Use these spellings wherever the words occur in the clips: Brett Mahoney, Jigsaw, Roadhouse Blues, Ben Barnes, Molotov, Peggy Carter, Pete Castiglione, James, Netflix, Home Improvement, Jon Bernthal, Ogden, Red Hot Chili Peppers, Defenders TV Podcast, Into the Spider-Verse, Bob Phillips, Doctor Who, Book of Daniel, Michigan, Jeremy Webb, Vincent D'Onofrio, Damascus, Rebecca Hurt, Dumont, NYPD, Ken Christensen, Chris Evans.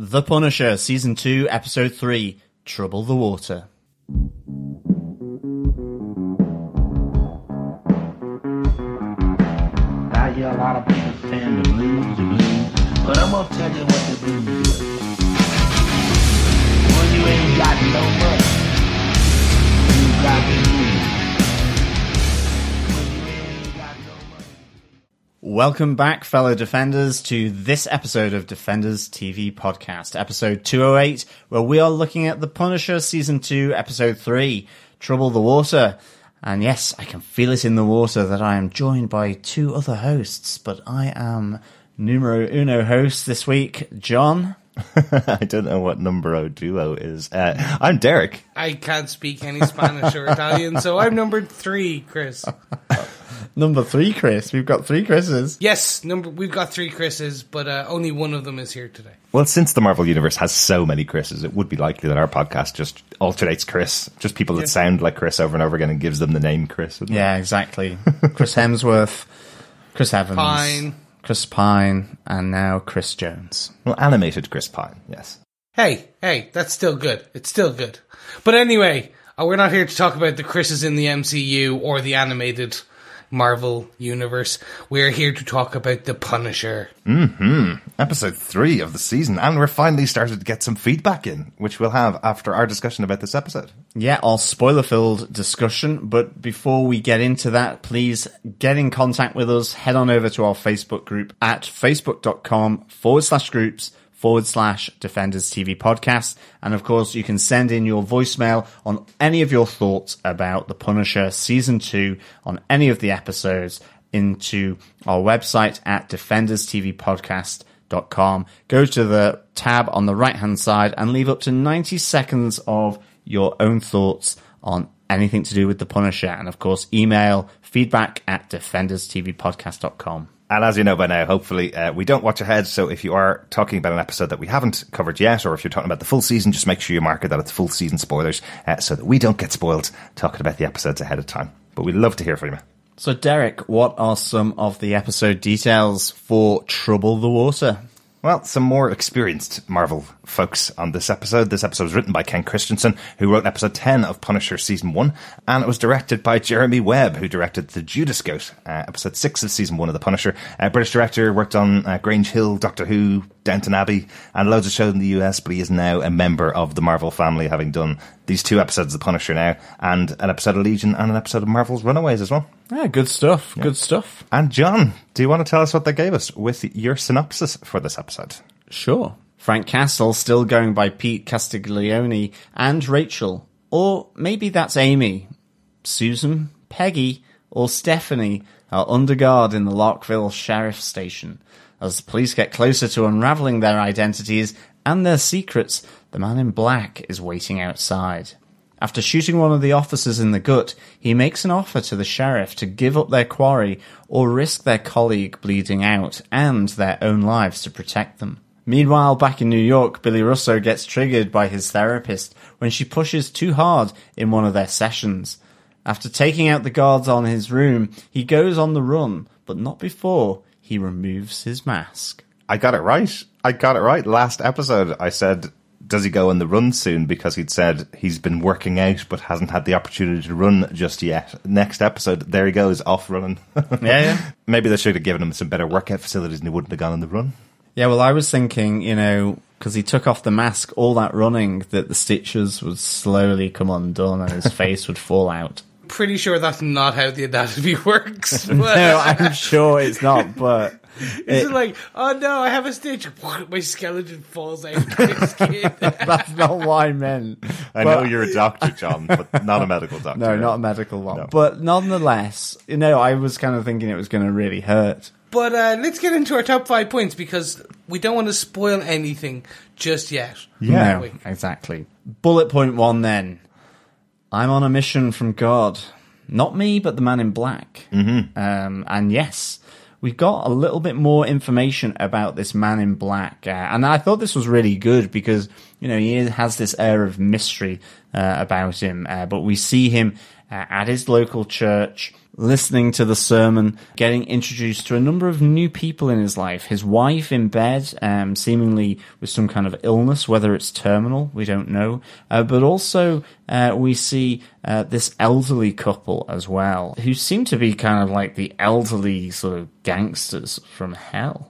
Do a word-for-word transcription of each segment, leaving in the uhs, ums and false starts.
The Punisher, Season two, Episode three, Trouble the Water. I hear a lot of people saying the blues, the blues, but I'm gonna tell you what the blues is. When you ain't got no money, you got the blues. When you ain't got no money. Welcome back, fellow Defenders, to this episode of Defenders T V Podcast, Episode two oh eight, where we are looking at The Punisher, Season two, Episode three, Trouble the Water. And yes, I can feel it in the water that I am joined by two other hosts, but I am numero uno host this week, John. I don't know what numero duo is. Uh, I'm Derek. I can't speak any Spanish or Italian, so I'm number three, Chris. Number three, Chris. We've got three Chris's. Yes, number we've got three Chris's, but uh, only one of them is here today. Well, since the Marvel Universe has so many Chris's, it would be likely that our podcast just alternates Chris, just people that yeah. sound like Chris over and over again, and gives them the name Chris. Yeah, it? exactly. Chris Hemsworth, Chris Evans, Pine, Chris Pine, and now Chris Jones. Well, animated Chris Pine. Yes. Hey, hey, that's still good. It's still good. But anyway, we're not here to talk about the Chris's in the M C U or the animated Marvel Universe. We're here to talk about The Punisher. Mm-hmm. Episode three of the season, and we're finally started to get some feedback in, which we'll have after our discussion about this episode. Yeah, our spoiler-filled discussion, but before we get into that, please get in contact with us. Head on over to our Facebook group at facebook.com forward slash groups forward slash Defenders T V Podcast. And of course, you can send in your voicemail on any of your thoughts about The Punisher Season two on any of the episodes into our website at defenders t v podcast dot com. Go to the tab on the right-hand side and leave up to ninety seconds of your own thoughts on anything to do with The Punisher. And of course, email feedback at defenders t v podcast dot com. And as you know by now, hopefully uh, we don't watch ahead, so if you are talking about an episode that we haven't covered yet, or if you're talking about the full season, just make sure you mark it that it's full season spoilers, uh, so that we don't get spoiled talking about the episodes ahead of time. But we'd love to hear from you. So Derek, what are some of the episode details for Trouble the Water? Well, some more experienced Marvel folks on this episode. This episode was written by Ken Christensen, who wrote episode ten of Punisher Season one, and it was directed by Jeremy Webb, who directed The Judas Goat, uh, episode six of Season one of The Punisher. Uh, British director, worked on uh, Grange Hill, Doctor Who, Downton Abbey, and loads of shows in the U S, but he is now a member of the Marvel family, having done these two episodes of The Punisher now, and an episode of Legion, and an episode of Marvel's Runaways as well. Yeah, good stuff, yeah. good stuff. And John, do you want to tell us what they gave us with your synopsis for this episode? Sure. Frank Castle, still going by Pete Castiglione, and Rachel, or maybe that's Amy, Susan, Peggy, or Stephanie, are under guard in the Larkville Sheriff Station. As police get closer to unravelling their identities and their secrets, the man in black is waiting outside. After shooting one of the officers in the gut, he makes an offer to the sheriff to give up their quarry or risk their colleague bleeding out and their own lives to protect them. Meanwhile, back in New York, Billy Russo gets triggered by his therapist when she pushes too hard in one of their sessions. After taking out the guards on his room, he goes on the run, but not before he removes his mask. I got it right. I got it right. Last episode, I said, does he go on the run soon? Because he'd said he's been working out but hasn't had the opportunity to run just yet. Next episode, there he goes, off running. yeah, yeah. Maybe they should have given him some better workout facilities and he wouldn't have gone on the run. Yeah, well, I was thinking, you know, because he took off the mask, all that running, that the stitches would slowly come undone and his face would fall out. Pretty sure that's not how the anatomy works. No, I'm sure it's not, but Is it, it like, oh no, I have a stitch. My skeleton falls out of my skin. That's not what I meant. I but, know you're a doctor, John, but not a medical doctor. No, not a medical one. No. But nonetheless, you know, I was kind of thinking it was going to really hurt. But uh, let's get into our top five points because we don't want to spoil anything just yet. Yeah, no, exactly. Bullet point one then. I'm on a mission from God. Not me, but the man in black. Mm-hmm. Um, and yes, we got a little bit more information about this man in black. Uh, and I thought this was really good because, you know, he is, has this air of mystery uh, about him. Uh, but we see him uh, at his local church listening to the sermon, getting introduced to a number of new people in his life. His wife in bed, um, seemingly with some kind of illness, whether it's terminal, we don't know. Uh, but also uh, we see uh, this elderly couple as well, who seem to be kind of like the elderly sort of gangsters from hell.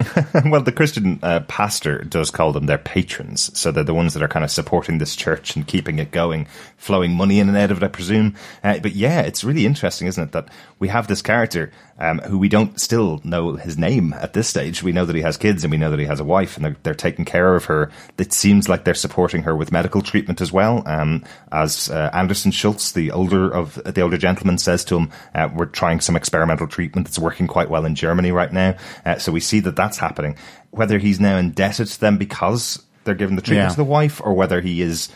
Well, the Christian uh, pastor does call them their patrons, so they're the ones that are kind of supporting this church and keeping it going, flowing money in and out of it, I presume. Uh, but yeah, it's really interesting, isn't it, that we have this character um, who we don't still know his name at this stage. We know that he has kids and we know that he has a wife, and they're, they're taking care of her. It seems like they're supporting her with medical treatment as well. Um, as uh, Anderson Schultz, the older of the older gentleman, says to him, uh, we're trying some experimental treatment that's working quite well in Germany right now. Uh, so we see that that's happening. Whether he's now indebted to them because they're giving the treatment yeah. to the wife, or whether he is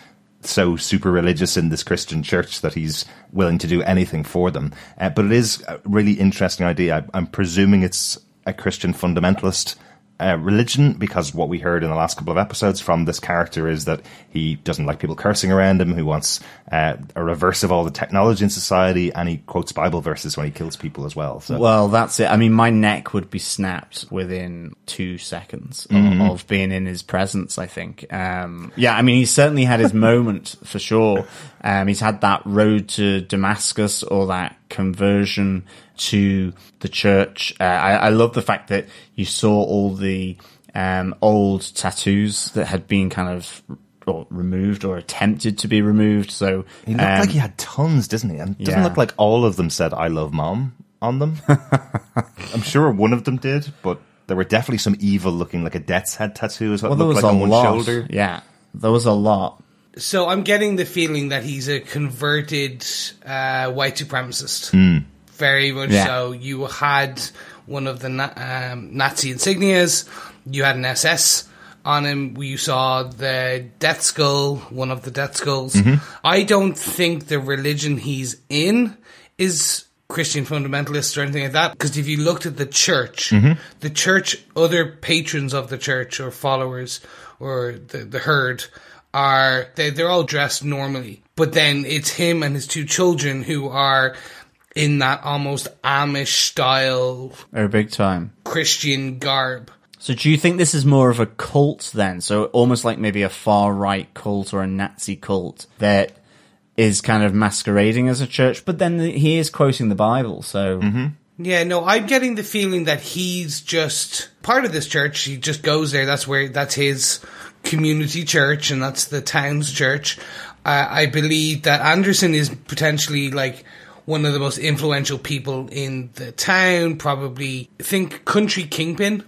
so super religious in this Christian church that he's willing to do anything for them. Uh, but it is a really interesting idea. I, I'm presuming it's a Christian fundamentalist uh, religion, because what we heard in the last couple of episodes from this character is that he doesn't like people cursing around him, he wants uh, a reverse of all the technology in society, and he quotes Bible verses when he kills people as well. So. Well, that's it. I mean, my neck would be snapped within two seconds mm-hmm. of being in his presence, I think. Um, yeah, I mean, he certainly had his moment, for sure. Um, he's had that road to Damascus, or that conversion to the church. Uh, I, I love the fact that you saw all the um, old tattoos that had been kind of or removed or attempted to be removed. So he looked um, like he had tons, didn't he? And it doesn't yeah. look like all of them said "I love Mom" on them. I'm sure one of them did, but there were definitely some evil-looking, like a death's head tattoo as well. Well, there was like a on lot. One shoulder. Yeah, there was a lot. So I'm getting the feeling that he's a converted uh, white supremacist. Mm. Very much yeah. so. You had one of the na- um, Nazi insignias. You had an S S on him. You saw the death skull, one of the death skulls. Mm-hmm. I don't think the religion he's in is Christian fundamentalist or anything like that. Because if you looked at the church, mm-hmm. the church, other patrons of the church or followers or the, the herd... are they, they're all dressed normally, but then it's him and his two children who are in that almost Amish style or big time Christian garb. So do you think this is more of a cult then? So almost like maybe a far right cult or a Nazi cult that is kind of masquerading as a church, but then he is quoting the Bible. So mm-hmm. yeah, no, I'm getting the feeling that he's just part of this church. He just goes there. That's where that's his community church, and that's the town's church. Uh, I believe that Anderson is potentially like one of the most influential people in the town, probably think country Kingpin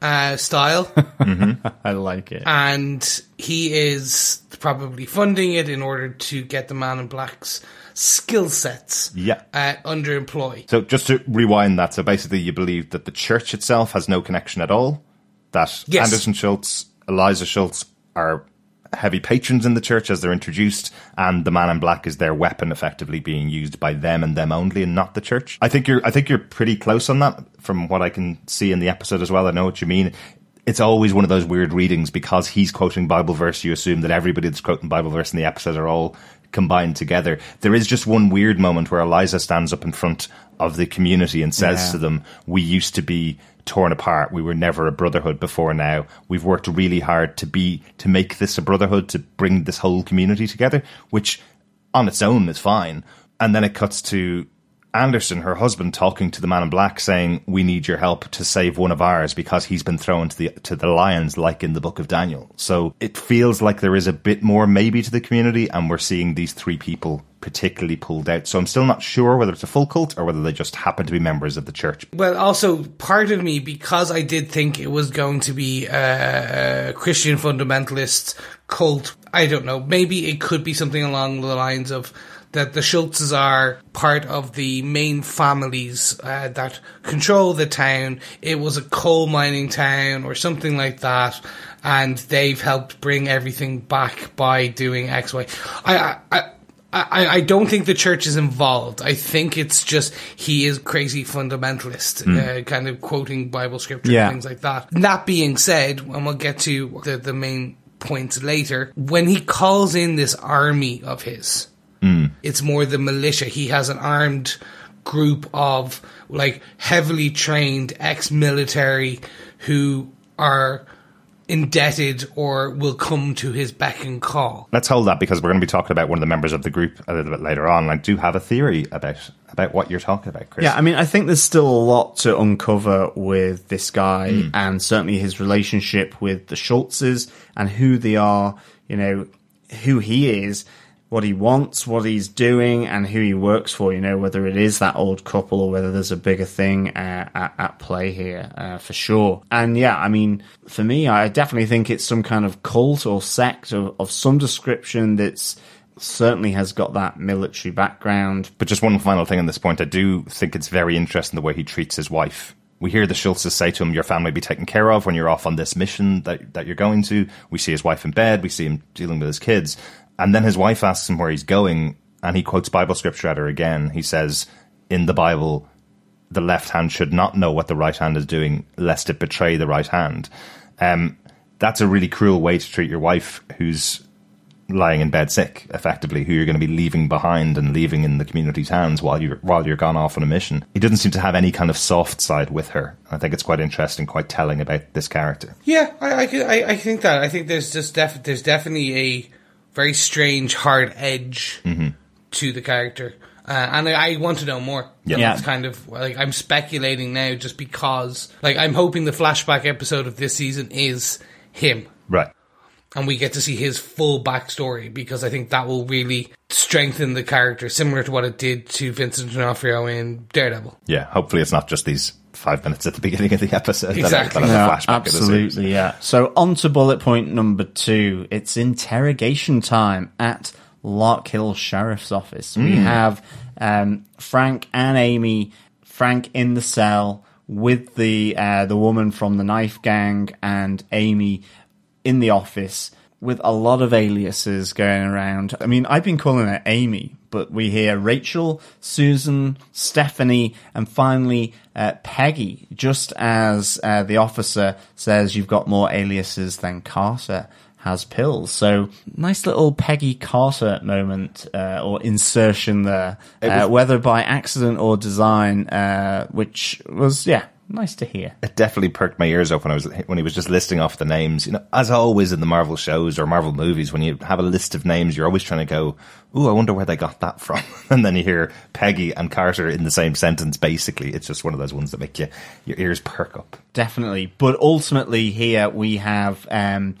uh, style. Mm-hmm. I like it. And he is probably funding it in order to get the Man in Black's skill sets yeah. uh, under employ. So just to rewind that, so basically you believe that the church itself has no connection at all, that yes. Anderson Schultz, Eliza Schultz are heavy patrons in the church as they're introduced, and the Man in Black is their weapon, effectively being used by them and them only, and not the church. I think you're, I think you're pretty close on that from what I can see in the episode as well. I know what you mean. It's always one of those weird readings because he's quoting Bible verse. You assume that everybody that's quoting Bible verse in the episode are all combined together. There is just one weird moment where Eliza stands up in front of the community and says yeah. to them, "We used to be torn apart. We were never a brotherhood before now. We've worked really hard to be to make this a brotherhood, to bring this whole community together," which on its own is fine. And then it cuts to Anderson, her husband, talking to the Man in Black, saying, "We need your help to save one of ours because he's been thrown to the to the lions, like in the Book of Daniel." So it feels like there is a bit more maybe to the community, and we're seeing these three people particularly pulled out. So I'm still not sure whether it's a full cult or whether they just happen to be members of the church. Well, also part of me, because I did think it was going to be a Christian fundamentalist cult, I don't know, maybe it could be something along the lines of that the Schultzes are part of the main families uh, that control the town. It was a coal mining town or something like that, and they've helped bring everything back by doing X, Y. I, I, I, I don't think the church is involved. I think it's just he is crazy fundamentalist, mm. uh, kind of quoting Bible scripture yeah. and things like that. That being said, and we'll get to the, the main points later, when he calls in this army of his... Mm. It's more the militia. He has an armed group of like heavily trained ex-military who are indebted or will come to his beck and call. Let's hold that, because we're going to be talking about one of the members of the group a little bit later on. I do have a theory about about what you're talking about, Chris. Yeah, I mean, I think there's still a lot to uncover with this guy mm. and certainly his relationship with the Schultzes and who they are, you know, who he is, what he wants, what he's doing, and who he works for, you know, whether it is that old couple or whether there's a bigger thing uh, at, at play here, uh, for sure. And yeah, I mean, for me, I definitely think it's some kind of cult or sect of, of some description that's certainly has got that military background. But just one final thing on this point, I do think it's very interesting the way he treats his wife. We hear the Schultzes say to him, your family be taken care of when you're off on this mission that, that you're going to. We see his wife in bed. We see him dealing with his kids. And then his wife asks him where he's going, and he quotes Bible scripture at her again. He says, in the Bible, the left hand should not know what the right hand is doing, lest it betray the right hand. Um, that's a really cruel way to treat your wife who's lying in bed sick, effectively, who you're going to be leaving behind and leaving in the community's hands while you're, while you're gone off on a mission. He doesn't seem to have any kind of soft side with her. I think it's quite interesting, quite telling about this character. Yeah, I, I, I think that. I think there's just def- there's definitely a very strange, hard edge mm-hmm. to the character. Uh, and I, I want to know more. Yeah. yeah. It's kind of like I'm speculating now just because, like, I'm hoping the flashback episode of this season is him. Right. And we get to see his full backstory, because I think that will really strengthen the character, similar to what it did to Vincent D'Onofrio in Daredevil. Yeah, hopefully it's not just these five minutes at the beginning of the episode. Exactly. That I, that no, flashback absolutely, of the yeah. So on to bullet point number two. It's interrogation time at Larkhill Sheriff's Office. Mm. We have um, Frank and Amy, Frank in the cell with the uh, the woman from the knife gang, and Amy in the office with a lot of aliases going around. I mean, I've been calling her Amy, but we hear Rachel, Susan, Stephanie, and finally uh, Peggy, just as uh, the officer says, you've got more aliases than Carter has pills. So nice little Peggy Carter moment uh, or insertion there, uh, whether by accident or design, uh, which was, yeah, nice to hear. It definitely perked my ears up when I was when he was just listing off the names. You know, as always in the Marvel shows or Marvel movies, when you have a list of names, you're always trying to go, "Ooh, I wonder where they got that from." And then you hear Peggy and Carter in the same sentence. Basically, it's just one of those ones that make you your ears perk up. Definitely, but ultimately here we have um,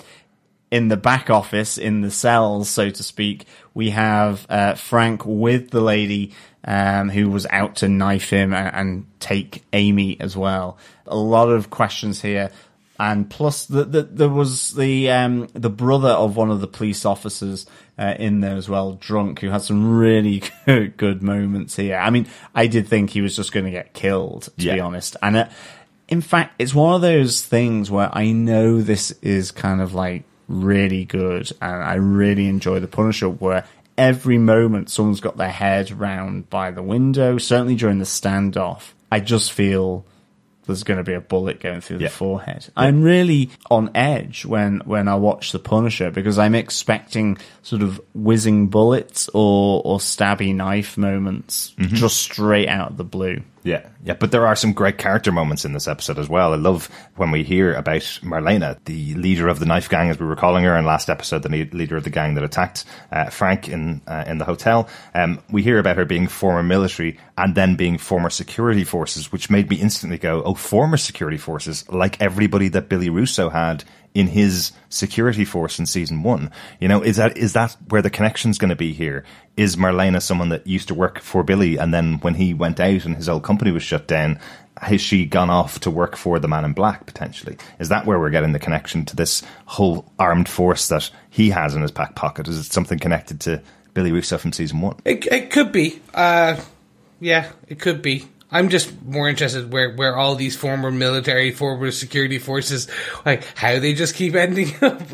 in the back office, in the cells, so to speak, we have uh, Frank with the lady Um, who was out to knife him and, and take Amy as well. A lot of questions here, and plus the, the, there was the um, the brother of one of the police officers uh, in there as well, drunk, who had some really good, good moments here. I mean, I did think he was just going to get killed, to yeah. be honest. And it, in fact, it's one of those things where I know this is kind of like really good, and I really enjoy The Punisher, where every moment someone's got their head round by the window, certainly during the standoff. I just feel there's going to be a bullet going through yeah. the forehead. Yeah. I'm really on edge when, when I watch The Punisher, because I'm expecting sort of whizzing bullets or, or stabby knife moments mm-hmm. just straight out of the blue. Yeah, yeah, but there are some great character moments in this episode as well. I love when we hear about Marlena, the leader of the knife gang, as we were calling her in last episode, the leader of the gang that attacked uh, Frank in uh, in the hotel. Um, we hear about her being former military and then being former security forces, which made me instantly go, oh, former security forces, like everybody that Billy Russo had in his security force in season one. You know, is that is that where the connection's going to be here? Is Marlena someone that used to work for Billy, and then when he went out and his old company was shut down, has she gone off to work for the Man in Black, potentially? Is that where we're getting the connection to this whole armed force that he has in his back pocket? Is it something connected to Billy Russo from season one? It, it could be. Uh, yeah, it could be. I'm just more interested where, where all these former military, former security forces, like, how they just keep ending up.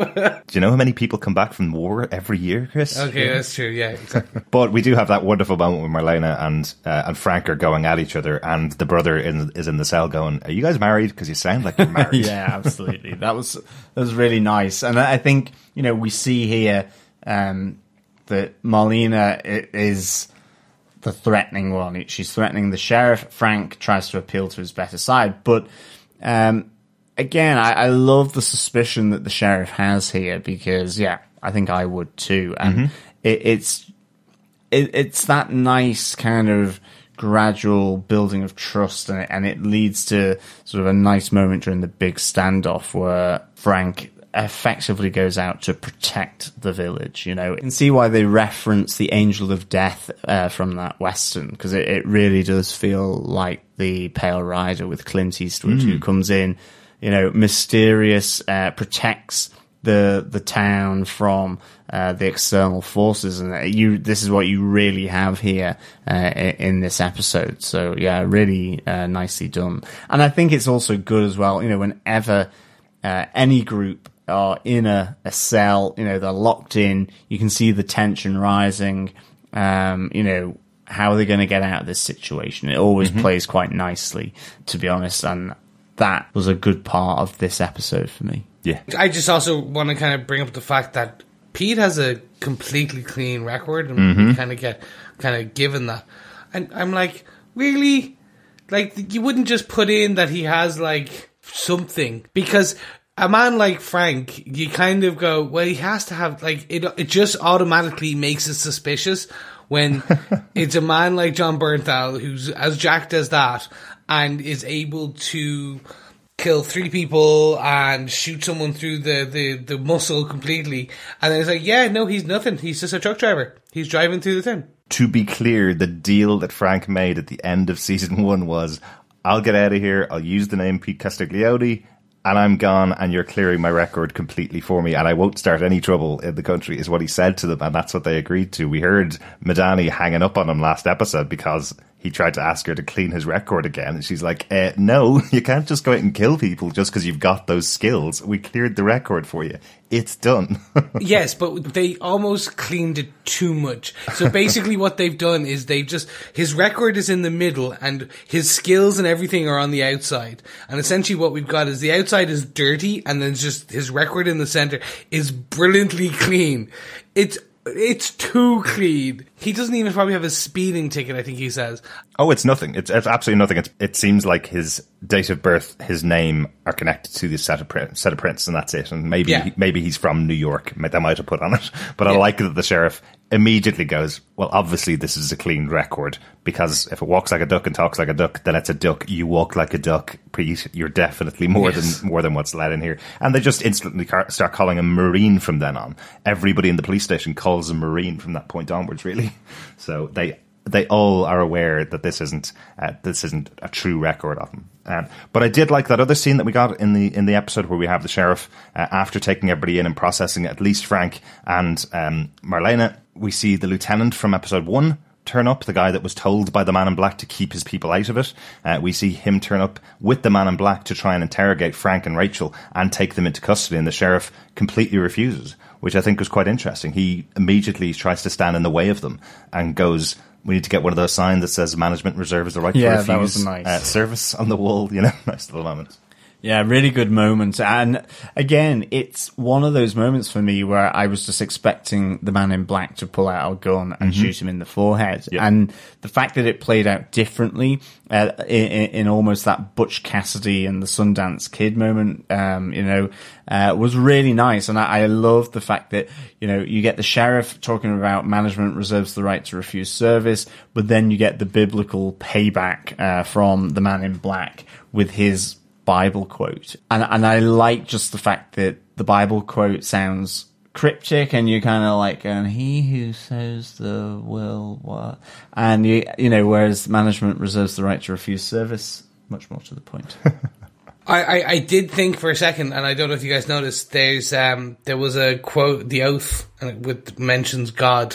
Do you know how many people come back from war every year, Chris? Okay, yeah. That's true, yeah. Exactly. But we do have that wonderful moment with Marlena and uh, and Frank are going at each other, and the brother in, is in the cell going, are you guys married? Because you sound like you're married. Yeah, absolutely. That was, that was really nice. And I think, you know, we see here um, that Marlena is... the threatening one. She's threatening the sheriff. Frank tries to appeal to his better side, but um, again, I, I love the suspicion that the sheriff has here because, yeah, I think I would too. And mm-hmm. it, it's it, it's that nice kind of gradual building of trust, and it, and it leads to sort of a nice moment during the big standoff where Frank effectively goes out to protect the village. You know, you can see why they reference the Angel of Death uh, from that Western, because it, it really does feel like the Pale Rider with Clint Eastwood, mm. who comes in, you know, mysterious, uh, protects the the town from uh, the external forces. And you, this is what you really have here uh, in this episode. So yeah, really uh, nicely done. And I think it's also good as well, you know, whenever uh, any group are in a, a cell, you know, they're locked in, you can see the tension rising, um, you know, how are they going to get out of this situation? It always mm-hmm. plays quite nicely, to be honest, and that was a good part of this episode for me. Yeah. I just also want to kind of bring up the fact that Pete has a completely clean record, and mm-hmm. we kind of get kind of given that. And I'm like, really? Like, you wouldn't just put in that he has, like, something, because a man like Frank, you kind of go, well, he has to have, like, it it just automatically makes it suspicious when it's a man like Jon Bernthal, who's as jacked as that and is able to kill three people and shoot someone through the, the, the muscle completely. And then it's like, yeah, no, he's nothing. He's just a truck driver. He's driving through the town. To be clear, the deal that Frank made at the end of season one was, I'll get out of here, I'll use the name Pete Castiglione, and I'm gone, and you're clearing my record completely for me, and I won't start any trouble in the country, is what he said to them, and that's what they agreed to. We heard Madani hanging up on him last episode because he tried to ask her to clean his record again, and she's like, eh, no, you can't just go out and kill people just because you've got those skills. We cleared the record for you. It's done. Yes, but they almost cleaned it too much. So basically what they've done is they've just, his record is in the middle and his skills and everything are on the outside. And essentially what we've got is the outside is dirty, and then just his record in the center is brilliantly clean. It's It's too clean. He doesn't even probably have a speeding ticket, I think he says. Oh, it's nothing. It's, it's absolutely nothing. It's, it seems like his date of birth, his name are connected to this set of, print, set of prints, and that's it. And maybe yeah. maybe he's from New York. They might have put on it. But yeah. I like that the sheriff immediately goes, well, obviously this is a clean record, because if it walks like a duck and talks like a duck, then it's a duck. You walk like a duck, Pete. You're definitely more yes. than more than what's let in here. And they just instantly car- start calling him Marine from then on. Everybody in the police station calls him Marine from that point onwards, really. So they they all are aware that this isn't uh, this isn't a true record of him. Um, but I did like that other scene that we got in the in the episode where we have the sheriff uh, after taking everybody in and processing at least Frank and um, Marlena. We see the lieutenant from episode one turn up, the guy that was told by the man in black to keep his people out of it. Uh, we see him turn up with the man in black to try and interrogate Frank and Rachel and take them into custody, and the sheriff completely refuses, which I think was quite interesting. He immediately tries to stand in the way of them and goes, we need to get one of those signs that says management reserves the right yeah, to refuse that was nice. uh, service on the wall. You know, nice little moment. Yeah, really good moment. And again, it's one of those moments for me where I was just expecting the man in black to pull out a gun and mm-hmm. shoot him in the forehead. Yeah. And the fact that it played out differently uh, in, in almost that Butch Cassidy and the Sundance Kid moment, um, you know, uh, was really nice. And I, I love the fact that, you know, you get the sheriff talking about management reserves the right to refuse service, but then you get the biblical payback uh, from the man in black with his Bible quote, and and I like just the fact that the Bible quote sounds cryptic, and you kind of like, and he who sows the will what, and you you know, whereas management reserves the right to refuse service, much more to the point. I, I I did think for a second, and I don't know if you guys noticed, there's um there was a quote, the oath, and it with mentions God,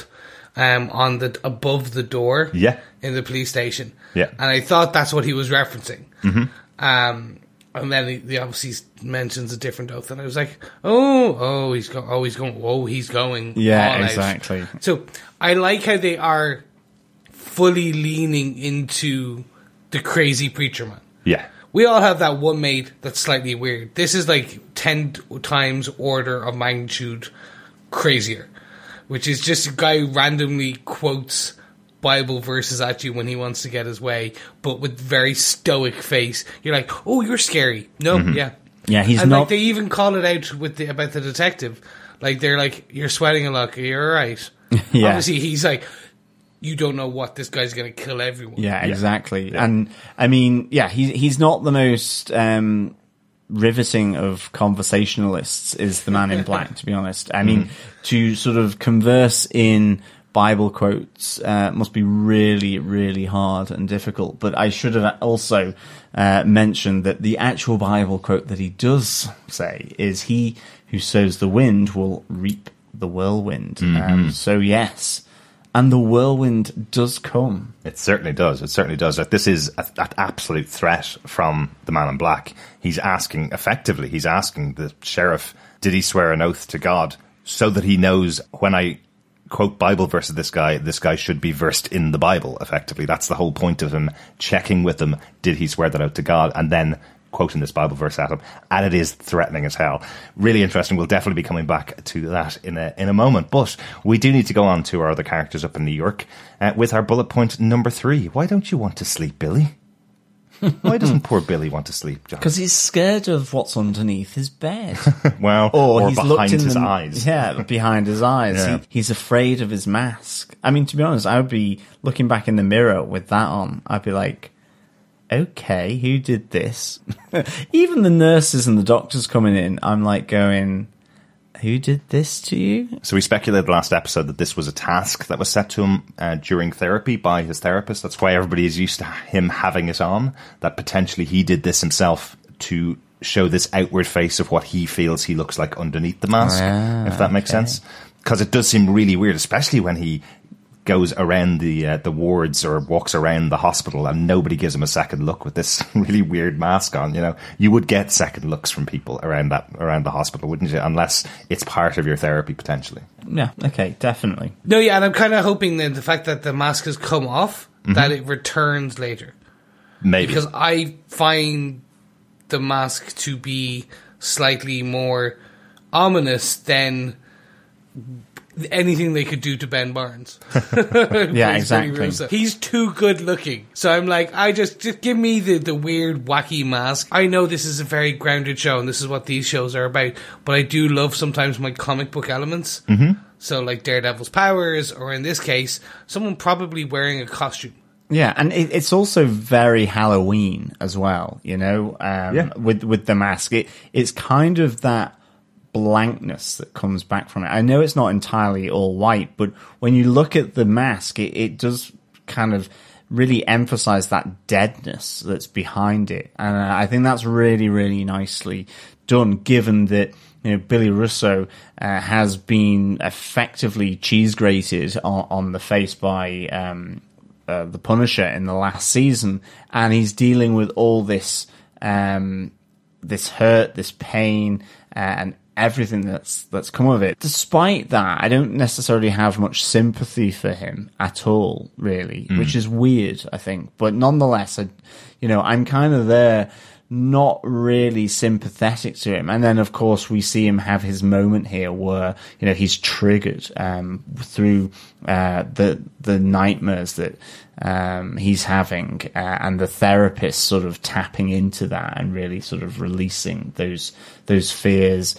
um on the above the door, yeah, in the police station, yeah, and I thought that's what he was referencing, mm-hmm. um. And then he, he obviously mentions a different oath, and I was like, "Oh, oh, he's going, oh, he's going, oh, he's going." Yeah, exactly. Out. So I like how they are fully leaning into the crazy preacher man. Yeah, we all have that one mate that's slightly weird. This is like ten times order of magnitude crazier, which is just a guy who randomly quotes Bible verses at you when he wants to get his way, but with very stoic face. You're like, oh, you're scary. No, mm-hmm. yeah. Yeah, he's and not... like, they even call it out with the, about the detective. Like, they're like, you're sweating a lot. You're all right. yeah. Obviously, he's like, you don't know what, this guy's going to kill everyone. Yeah, exactly. Yeah. And, I mean, yeah, he, he's not the most... Um, riveting of conversationalists is the man in black, to be honest. I mean, mm. to sort of converse in Bible quotes uh, must be really, really hard and difficult. But I should have also uh, mentioned that the actual Bible quote that he does say is, he who sows the wind will reap the whirlwind. Mm-hmm. Um, so yes, and the whirlwind does come. It certainly does. It certainly does. This is an absolute threat from the man in black. He's asking, effectively, he's asking the sheriff, did he swear an oath to God so that he knows, when I quote Bible verses this guy, this guy should be versed in the Bible, effectively. That's the whole point of him checking with him, did he swear that oath to God? And then quoting this Bible verse at him, and it is threatening as hell. Really interesting. We'll definitely be coming back to that in a in a moment, but we do need to go on to our other characters up in New York uh, with our bullet point number three. Why don't you want to sleep, Billy? Why doesn't poor Billy want to sleep, John? Because he's scared of what's underneath his bed. well, or, or he's behind his the, eyes. Yeah, behind his eyes. Yeah. He, he's afraid of his mask. I mean, to be honest, I would be looking back in the mirror with that on. I'd be like, okay, who did this? Even the nurses and the doctors coming in, I'm like going, who did this to you? So we speculated last episode that this was a task that was set to him uh, during therapy by his therapist. That's why everybody is used to him having it on, that potentially he did this himself to show this outward face of what he feels he looks like underneath the mask, ah, if that makes okay. sense. Because it does seem really weird, especially when he goes around the uh, the wards or walks around the hospital and nobody gives him a second look with this really weird mask on. You know, you would get second looks from people around that around the hospital, wouldn't you? Unless it's part of your therapy, potentially. Yeah, okay, definitely. No, yeah, and I'm kind of hoping that the fact that the mask has come off, mm-hmm. that it returns later. Maybe. Because I find the mask to be slightly more ominous than anything they could do to Ben Barnes. yeah, exactly. He's too good looking. So I'm like, I just, just give me the, the weird, wacky mask. I know this is a very grounded show and this is what these shows are about, but I do love sometimes my comic book elements. Mm-hmm. So like Daredevil's powers, or in this case, someone probably wearing a costume. Yeah, and it, it's also very Halloween as well, you know, um, yeah. with, with the mask. It, it's kind of that blankness that comes back from it. I know it's not entirely all white, but when you look at the mask, it, it does kind of really emphasize that deadness that's behind it. And I think that's really, really nicely done, given that, you know, Billy Russo uh, has been effectively cheese grated on, on the face by um, uh, The Punisher in the last season. And he's dealing with all this, um, this hurt, this pain, uh, and everything that's that's come of it. Despite that, I don't necessarily have much sympathy for him at all, really, mm. which is weird, I think. But nonetheless, I, you know, I'm kind of there, not really sympathetic to him. And then, of course, we see him have his moment here where, you know, he's triggered um, through uh, the the nightmares that um, he's having, uh, and the therapist sort of tapping into that and really sort of releasing those those fears.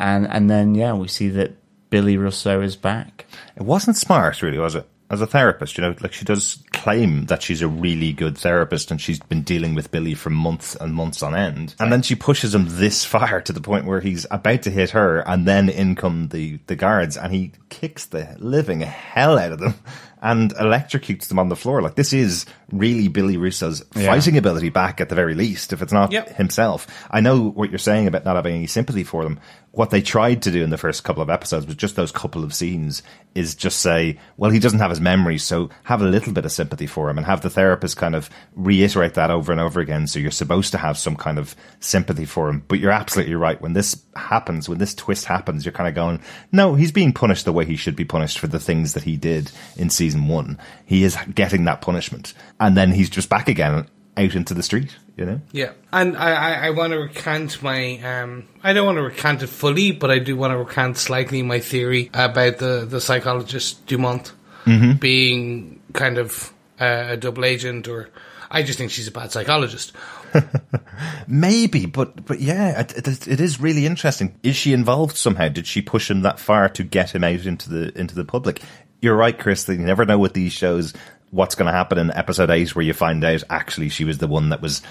And and then, yeah, we see that Billy Russo is back. It wasn't smart, really, was it? As a therapist, you know, like, she does claim that she's a really good therapist and she's been dealing with Billy for months and months on end. And then she pushes him this far to the point where he's about to hit her, and then in come the, the guards and he kicks the living hell out of them and electrocutes them on the floor. Like, this is really Billy Russo's yeah. fighting ability back at the very least, if it's not yep. himself. I know what you're saying about not having any sympathy for them. What they tried to do in the first couple of episodes was just those couple of scenes is just say, well, he doesn't have his memories, so have a little bit of sympathy for him, and have the therapist kind of reiterate that over and over again. So you're supposed to have some kind of sympathy for him. But you're absolutely right. When this happens, when this twist happens, you're kind of going, no, he's being punished the way he should be punished for the things that he did in season one. He is getting that punishment. And then he's just back again out into the street, you know? Yeah. And I, I, I want to recant my... Um, I don't want to recant it fully, but I do want to recant slightly my theory about the, the psychologist Dumont mm-hmm. being kind of uh, a double agent, or I just think she's a bad psychologist. Maybe, but but yeah, it, it is really interesting. Is she involved somehow? Did she push him that far to get him out into the into the public? You're right, Chris, that you never know with these shows what's going to happen in episode eight, where you find out actually she was the one that was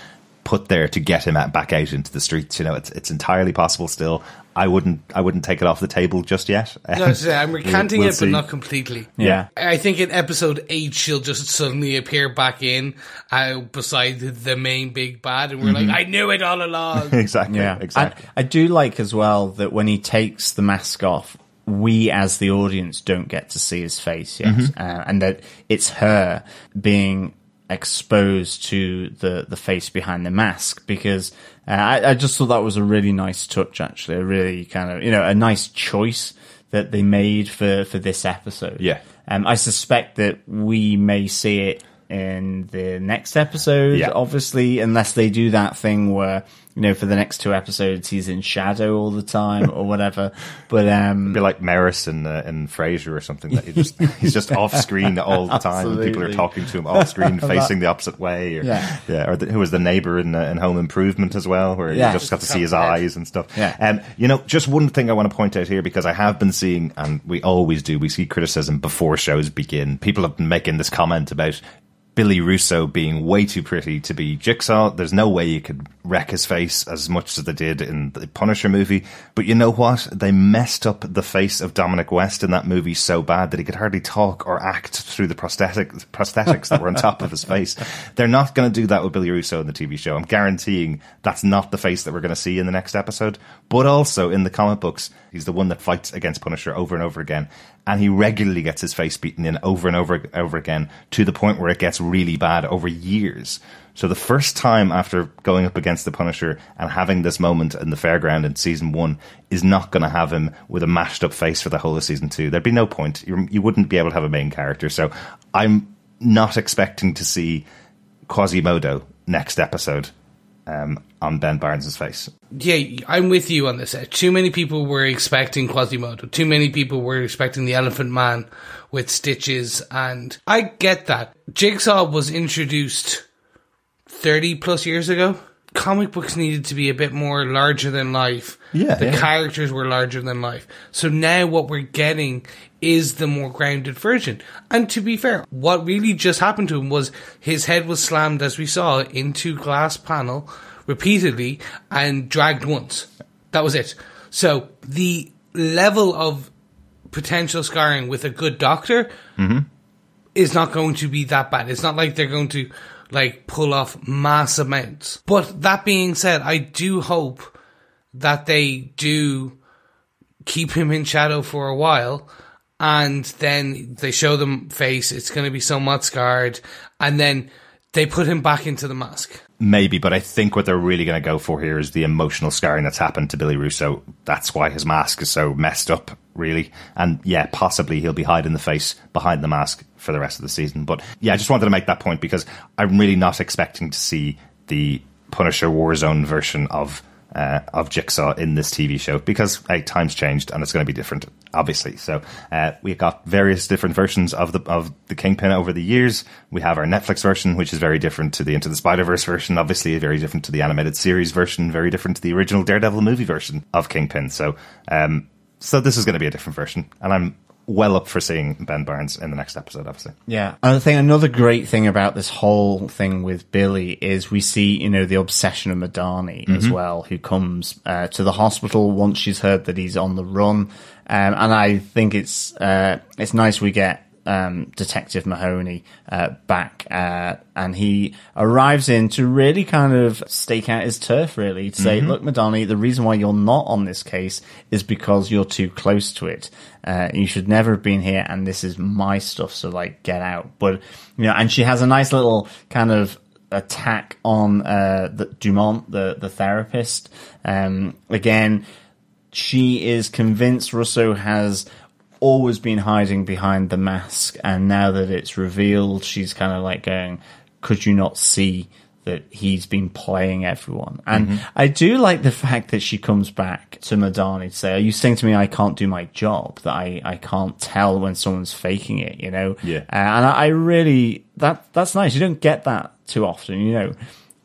put there to get him at, back out into the streets. You know, it's it's entirely possible still. I wouldn't I wouldn't take it off the table just yet. No, I'm recanting we'll, we'll it, see. But not completely. Yeah. I think in episode eight, she'll just suddenly appear back in uh, beside the main big bad, and we're mm-hmm. like, I knew it all along. Exactly. Yeah. Exactly. I, I do like as well that when he takes the mask off, we as the audience don't get to see his face yet, mm-hmm. uh, and that it's her being exposed to the the face behind the mask, because uh, I, I just thought that was a really nice touch, actually, a really kind of, you know, a nice choice that they made for for this episode. Yeah, um, I suspect that we may see it in the next episode, yeah. obviously, unless they do that thing where, you know, for the next two episodes he's in shadow all the time or whatever. But um, it'd be like Maris and uh, and Frasier or something. That he just he's just off screen all the time. Absolutely. People are talking to him off screen, facing the opposite way. Or, yeah, yeah. Or the, who was the neighbor in uh, in Home Improvement as well, where yeah, you just got to see his head. Eyes and stuff. Yeah. Um, you know, just one thing I want to point out here, because I have been seeing, and we always do, we see criticism before shows begin. People have been making this comment about Billy Russo being way too pretty to be Jigsaw. There's no way you could wreck his face as much as they did in the Punisher movie. But you know what? They messed up the face of Dominic West in that movie so bad that he could hardly talk or act through the prosthetic, prosthetics that were on top of his face. They're not going to do that with Billy Russo in the T V show. I'm guaranteeing that's not the face that we're going to see in the next episode. But also in the comic books, he's the one that fights against Punisher over and over again. And he regularly gets his face beaten in over and over over again, to the point where it gets really bad over years. So the first time after going up against the Punisher and having this moment in the fairground in season one is not going to have him with a mashed up face for the whole of season two. There'd be no point. You're, you wouldn't be able to have a main character. So I'm not expecting to see Quasimodo next episode um, on Ben Barnes' face. Yeah, I'm with you on this. Too many people were expecting Quasimodo. Too many people were expecting the Elephant Man with stitches, and I get that. Jigsaw was introduced thirty plus years ago. Comic books needed to be a bit more larger than life. Yeah, the yeah. characters were larger than life. So now what we're getting is the more grounded version. And to be fair, what really just happened to him was his head was slammed, as we saw, into glass panel repeatedly and dragged once. That was it. So the level of potential scarring with a good doctor mm-hmm. is not going to be that bad. It's not like they're going to like pull off mass amounts. But that being said, I do hope that they do keep him in shadow for a while, and then they show them face, it's going to be somewhat scarred, and then they put him back into the mask. Maybe, but I think what they're really going to go for here is the emotional scarring that's happened to Billy Russo. That's why his mask is so messed up, really. And yeah, possibly he'll be hiding the face behind the mask for the rest of the season. But yeah, I just wanted to make that point, because I'm really not expecting to see the Punisher Warzone version of uh, of Jigsaw in this T V show, because hey, times changed and it's going to be different, obviously. So uh, we've got various different versions of the of the Kingpin over the years. We have our Netflix version, which is very different to the Into the Spider-Verse version, obviously, very different to the animated series version, very different to the original Daredevil movie version of Kingpin. So um, so this is going to be a different version, and I'm well up for seeing Ben Barnes in the next episode, obviously. Yeah. And I think another great thing about this whole thing with Billy is we see, you know, the obsession of Madani mm-hmm. as well, who comes uh, to the hospital once she's heard that he's on the run. Um, and I think it's uh, it's nice we get um, Detective Mahoney uh, back. Uh, and he arrives in to really kind of stake out his turf, really, to say, mm-hmm. look, Madani, the reason why you're not on this case is because you're too close to it. Uh, you should never have been here, and this is my stuff, so, like, get out. But, you know, and she has a nice little kind of attack on uh, the, Dumont, the, the therapist. Um, again, she is convinced Russo has always been hiding behind the mask, and now that it's revealed, she's kind of like going, could you not see that he's been playing everyone. And mm-hmm. I do like the fact that she comes back to Madani to say, are you saying to me I can't do my job, that I, I can't tell when someone's faking it, you know? Yeah. Uh, and I, I really, that that's nice. You don't get that too often, you know?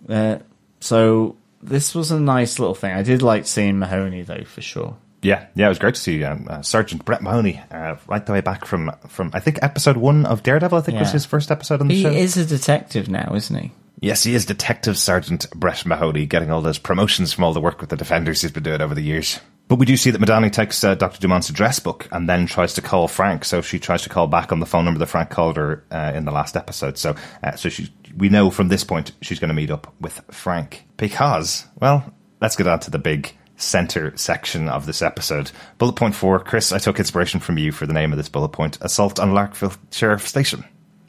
Uh, so this was a nice little thing. I did like seeing Mahoney, though, for sure. Yeah, yeah, it was great to see um, uh, Sergeant Brett Mahoney uh, right the way back from, from, I think, episode one of Daredevil, I think yeah. was his first episode on the he show. He is a detective now, isn't he? Yes, he is Detective Sergeant Brett Mahoney, getting all those promotions from all the work with the Defenders he's been doing over the years. But we do see that Madani takes uh, Doctor Dumont's address book and then tries to call Frank. So she tries to call back on the phone number that Frank called her uh, in the last episode. So uh, so she, we know from this point she's going to meet up with Frank. Because, well, let's get on to the big center section of this episode. Bullet point four, Chris, I took inspiration from you for the name of this bullet point. Assault on Larkville Sheriff Station.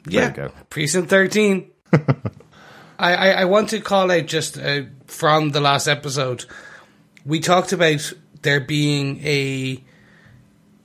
Yeah, there you go. Precinct thirteen. I, I, I want to call out just uh, from the last episode, we talked about there being a,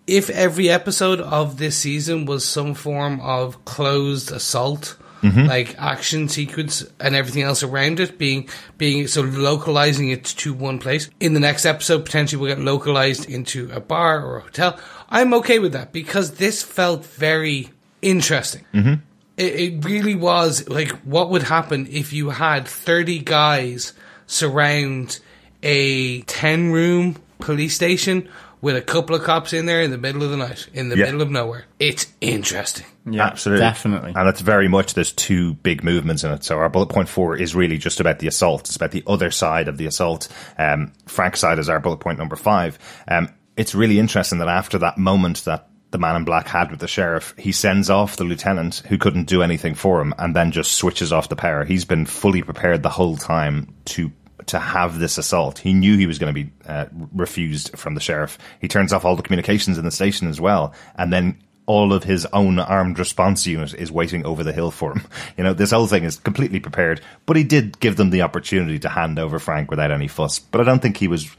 if every episode of this season was some form of closed assault, mm-hmm. like action sequence and everything else around it, being being so localizing it to one place. In the next episode, potentially we'll get localized into a bar or a hotel. I'm okay with that because this felt very interesting. Mm-hmm. It, it really was like, what would happen if you had thirty guys surround a ten room police station with a couple of cops in there in the middle of the night, in the yeah. middle of nowhere. It's interesting. Yeah, absolutely. Definitely. And it's very much, there's two big movements in it. So our bullet point four is really just about the assault. It's about the other side of the assault. Um, Frank's side is our bullet point number five. Um, it's really interesting that after that moment that the man in black had with the sheriff, he sends off the lieutenant who couldn't do anything for him and then just switches off the power. He's been fully prepared the whole time to to have this assault. He knew he was going to be uh, refused from the sheriff. He turns off all the communications in the station as well, and then all of his own armed response unit is waiting over the hill for him. You know, this whole thing is completely prepared, but he did give them the opportunity to hand over Frank without any fuss. But I don't think he was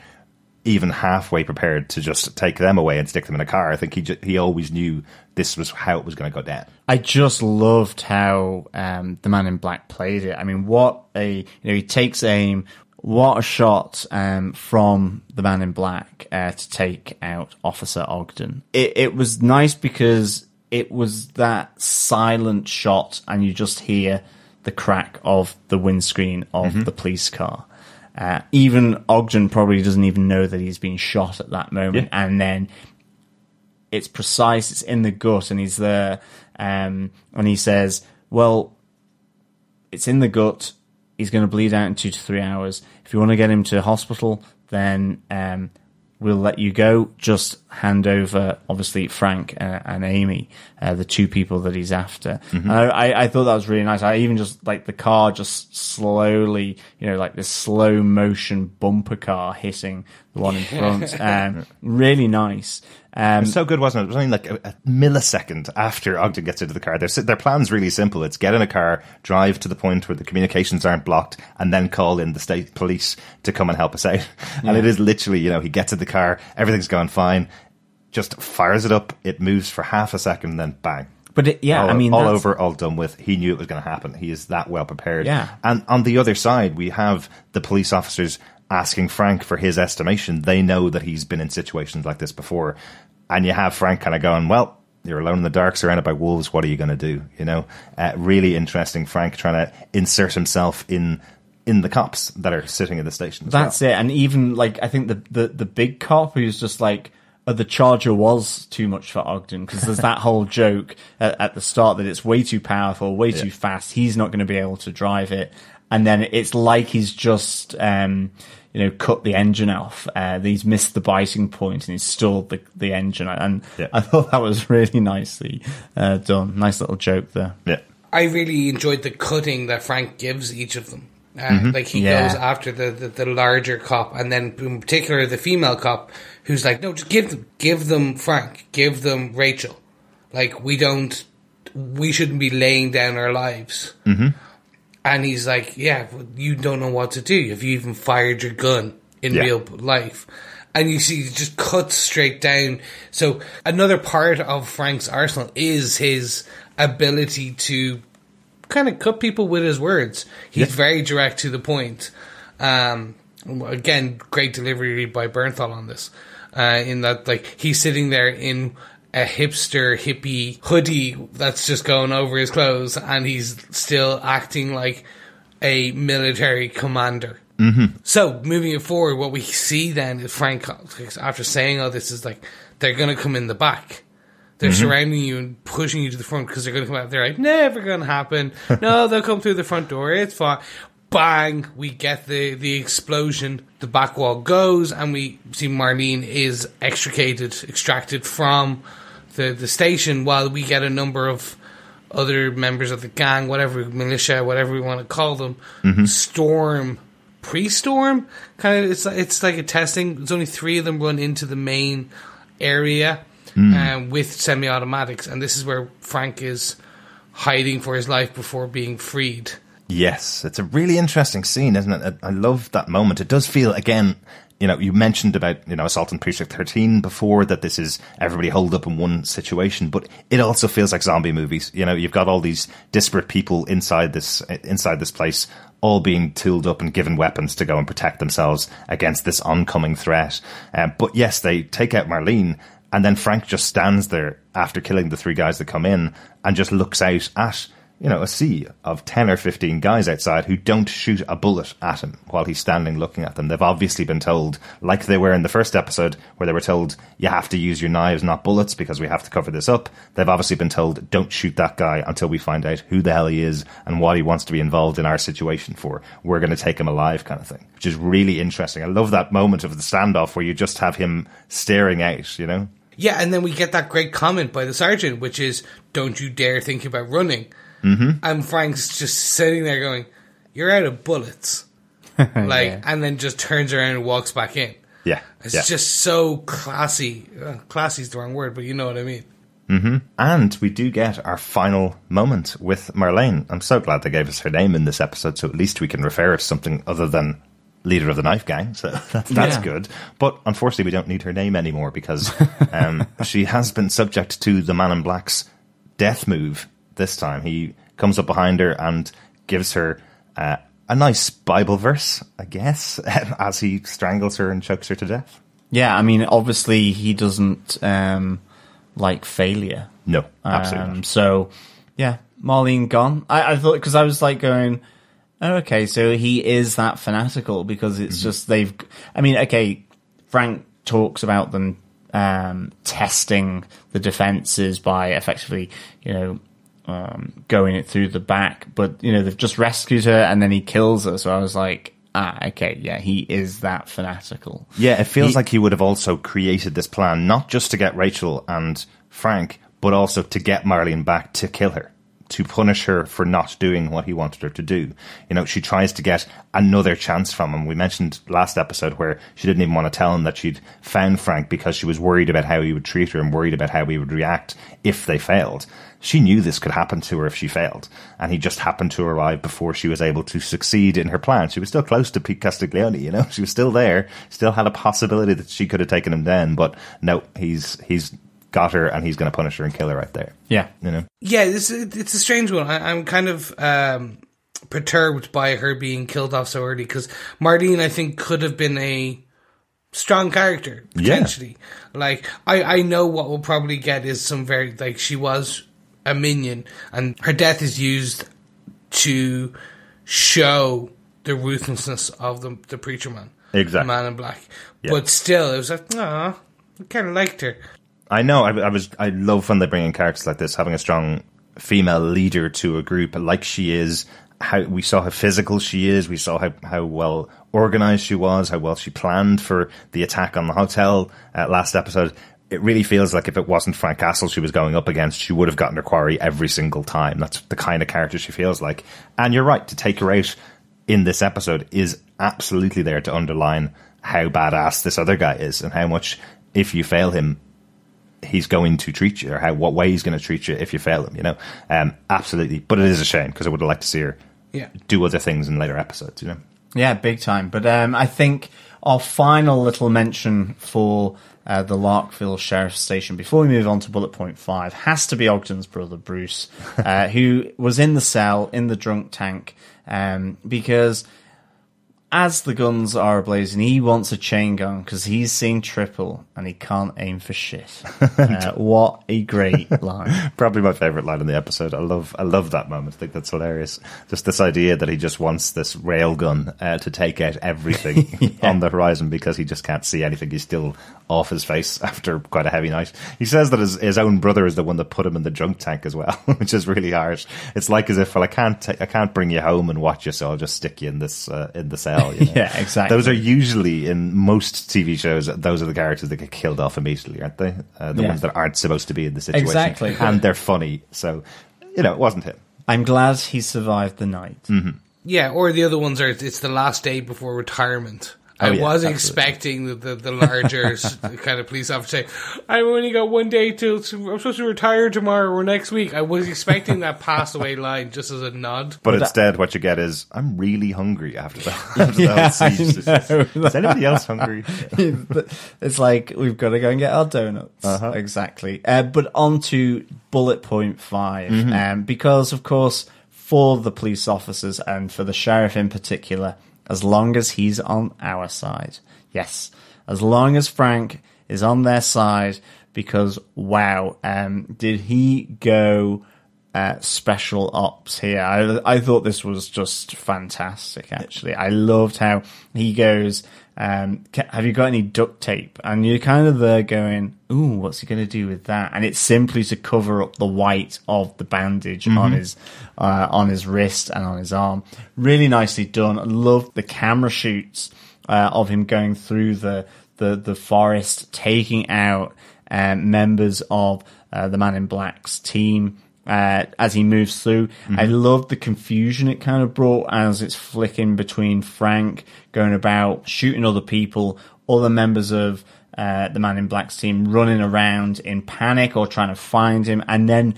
even halfway prepared to just take them away and stick them in a car. I think he just, he always knew this was how it was going to go down. I just loved how um, the man in black played it. I mean, what a, you know, he takes aim. What a shot um, from the man in black uh, to take out Officer Ogden. It, it was nice because it was that silent shot and you just hear the crack of the windscreen of mm-hmm. the police car. Uh, even Ogden probably doesn't even know that he's been shot at that moment. Yeah. And then it's precise, it's in the gut, and he's there. Um, and he says, well, it's in the gut. He's going to bleed out in two to three hours. If you want to get him to hospital, then um, we'll let you go. Just hand over, obviously, Frank uh, and Amy, uh, the two people that he's after. Mm-hmm. And I, I thought that was really nice. I even just, like, the car just slowly, you know, like this slow motion bumper car hitting the one in front. Um, really nice. Um, it's so good, wasn't it? It was only like a, a millisecond after Ogden gets into the car. Their, their plan's really simple. It's get in a car, drive to the point where the communications aren't blocked, and then call in the state police to come and help us out. Yeah. And it is literally, you know, he gets in the car, everything's going fine, just fires it up, it moves for half a second, then bang. But it, yeah, all, I mean, all that's... over, all done with. He knew it was going to happen. He is that well prepared. Yeah. And on the other side, we have the police officers asking Frank for his estimation. They know that he's been in situations like this before. And you have Frank kind of going, well, you're alone in the dark, surrounded by wolves. What are you going to do? You know, uh, really interesting. Frank trying to insert himself in in the cops that are sitting in the station. As That's well. it. And even like, I think the, the, the big cop who's just like, oh, the charger was too much for Ogden, because there's that whole joke at, at the start that it's way too powerful, way yeah. too fast. He's not going to be able to drive it. And then it's like he's just, um, you know, cut the engine off. Uh, he's missed the biting point and he's stalled the, the engine. And yeah. I thought that was really nicely uh, done. Nice little joke there. Yeah, I really enjoyed the cutting that Frank gives each of them. Uh, mm-hmm. Like he yeah. goes after the, the, the larger cop, and then in particular the female cop who's like, no, just give them, give them Frank, give them Rachel. Like we don't, we shouldn't be laying down our lives. Mm-hmm. And he's like, yeah, you don't know what to do. Have you even fired your gun in yeah. real life? And you see, it just cuts straight down. So another part of Frank's arsenal is his ability to kind of cut people with his words. He's yeah. very direct to the point. Um, again, great delivery by Bernthal on this. Uh, in that, like, he's sitting there in a hipster hippie hoodie that's just going over his clothes, and he's still acting like a military commander. Mm-hmm. So, moving it forward, what we see then is Frank, after saying all this, is like, they're going to come in the back. They're mm-hmm. surrounding you and pushing you to the front because they're going to come out. They're like, never going to happen. No, they'll come through the front door. It's fine. Bang, we get the, the explosion. The back wall goes, and we see Marlene is extricated, extracted from the, the station, while we get a number of other members of the gang, whatever, militia, whatever we want to call them, mm-hmm. storm, pre-storm. Kind of, it's, it's like a testing. There's only three of them run into the main area mm. uh, with semi-automatics, and this is where Frank is hiding for his life before being freed. Yes, it's a really interesting scene, isn't it? I love that moment. It does feel, again, you know, you mentioned about, you know, Assault on Precinct thirteen before, that this is everybody holed up in one situation, but it also feels like zombie movies. You know, you've got all these disparate people inside this inside this place, all being tooled up and given weapons to go and protect themselves against this oncoming threat. Uh, but yes, they take out Marlene, and then Frank just stands there after killing the three guys that come in and just looks out at, you know, a sea of ten or fifteen guys outside who don't shoot a bullet at him while he's standing looking at them. They've obviously been told, like they were in the first episode where they were told, you have to use your knives, not bullets, because we have to cover this up. They've obviously been told, don't shoot that guy until we find out who the hell he is and what he wants to be involved in our situation for. We're going to take him alive, kind of thing, which is really interesting. I love that moment of the standoff where you just have him staring out, you know? Yeah, and then we get that great comment by the sergeant, which is, don't you dare think about running. Mm-hmm. And Frank's just sitting there going, you're out of bullets. Like, yeah. And then just turns around and walks back in. Yeah. It's yeah. just so classy. Classy is the wrong word, but you know what I mean. Mm-hmm. And we do get our final moment with Marlene. I'm so glad they gave us her name in this episode, so at least we can refer it to something other than leader of the knife gang, so that's, that's yeah. good. But unfortunately, we don't need her name anymore because um, she has been subject to the Man in Black's death move. This time he comes up behind her and gives her uh, a nice Bible verse, I guess, as he strangles her and chokes her to death. Yeah, I mean, obviously he doesn't um, like failure. No, absolutely. Um, so, yeah, Marlene gone. I, I thought, because I was like going, oh, okay, so he is that fanatical because it's mm-hmm. just they've. I mean, okay, Frank talks about them um, testing the defenses by effectively, you know. Um, going it through the back, but you know they've just rescued her and then he kills her, so I was like, ah, okay, yeah, he is that fanatical. Yeah, it feels he, like he would have also created this plan not just to get Rachel and Frank, but also to get Marlene back, to kill her, to punish her for not doing what he wanted her to do. You know, she tries to get another chance from him. We mentioned last episode where she didn't even want to tell him that she'd found Frank because she was worried about how he would treat her and worried about how he would react if they failed. She knew this could happen to her if she failed, and he just happened to arrive before she was able to succeed in her plan. She was still close to Pete Castiglione, you know? She was still there, still had a possibility that she could have taken him down, but no, he's he's... got her, and he's going to punish her and kill her right there. Yeah, you know. Yeah, it's it's a strange one. I, I'm kind of um, perturbed by her being killed off so early because Marlene, I think, could have been a strong character potentially. Yeah. Like I, I know what we'll probably get is some very like she was a minion, and her death is used to show the ruthlessness of the the preacher man, exactly, the Man in Black. Yeah. But still, it was like, ah, I kind of liked her. I know, I, I was. I love when they bring in characters like this, having a strong female leader to a group like she is. How we saw how physical she is, we saw how, how well organized she was, how well she planned for the attack on the hotel uh, last episode. It really feels like if it wasn't Frank Castle she was going up against, she would have gotten her quarry every single time. That's the kind of character she feels like. And you're right, to take her out in this episode is absolutely there to underline how badass this other guy is and how much, if you fail him, he's going to treat you, or how what way he's going to treat you if you fail him, you know? Um, absolutely. But it is a shame because I would have liked to see her yeah. do other things in later episodes, you know? Yeah, big time. But um, I think our final little mention for uh, the Larkville Sheriff Station, before we move on to bullet point five, has to be Ogden's brother, Bruce, uh, who was in the cell, in the drunk tank, um, because as the guns are ablazing, he wants a chain gun because he's seen triple and he can't aim for shit. Uh, what a great line. Probably my favourite line in the episode. I love I love that moment. I think that's hilarious. Just this idea that he just wants this railgun uh, to take out everything yeah. on the horizon because he just can't see anything. He's still off his face after quite a heavy night. He says that his, his own brother is the one that put him in the drunk tank as well, which is really harsh. It's like as if, well, I can't, t- I can't bring you home and watch you, so I'll just stick you in this uh, in the cell. You know? Yeah, exactly. Those are usually, in most T V shows, those are the characters that get killed off immediately, aren't they? Uh, the yeah. ones that aren't supposed to be in the situation. Exactly. And they're funny. So, you know, it wasn't him. I'm glad he survived the night. Mm-hmm. Yeah, or the other ones are, it's the last day before retirement. Oh, I yeah, was absolutely. expecting the, the, the larger kind of police officer. I've only got one day till I'm supposed to retire tomorrow or next week. I was expecting that pass away line just as a nod. But, but instead, that, what you get is, I'm really hungry after that. After yeah, that siege. Is anybody else hungry? It's like, we've got to go and get our donuts. Uh-huh. Exactly. Uh, but on to bullet point five, mm-hmm. um, because, of course, for the police officers and for the sheriff in particular, as long as he's on our side. Yes, as long as Frank is on their side, because, wow, um, did he go uh, special ops here. I, I thought this was just fantastic, actually. I loved how he goes, um, have you got any duct tape? And you're kind of there going, ooh, what's he going to do with that? And it's simply to cover up the white of the bandage mm-hmm. on his uh, on his wrist and on his arm. Really nicely done. I love the camera shoots uh, of him going through the, the, the forest, taking out uh, members of uh, the Man in Black's team. Uh, as he moves through, mm-hmm. I love the confusion it kind of brought as it's flicking between Frank going about shooting other people, other members of uh, the Man in Black's team running around in panic or trying to find him, and then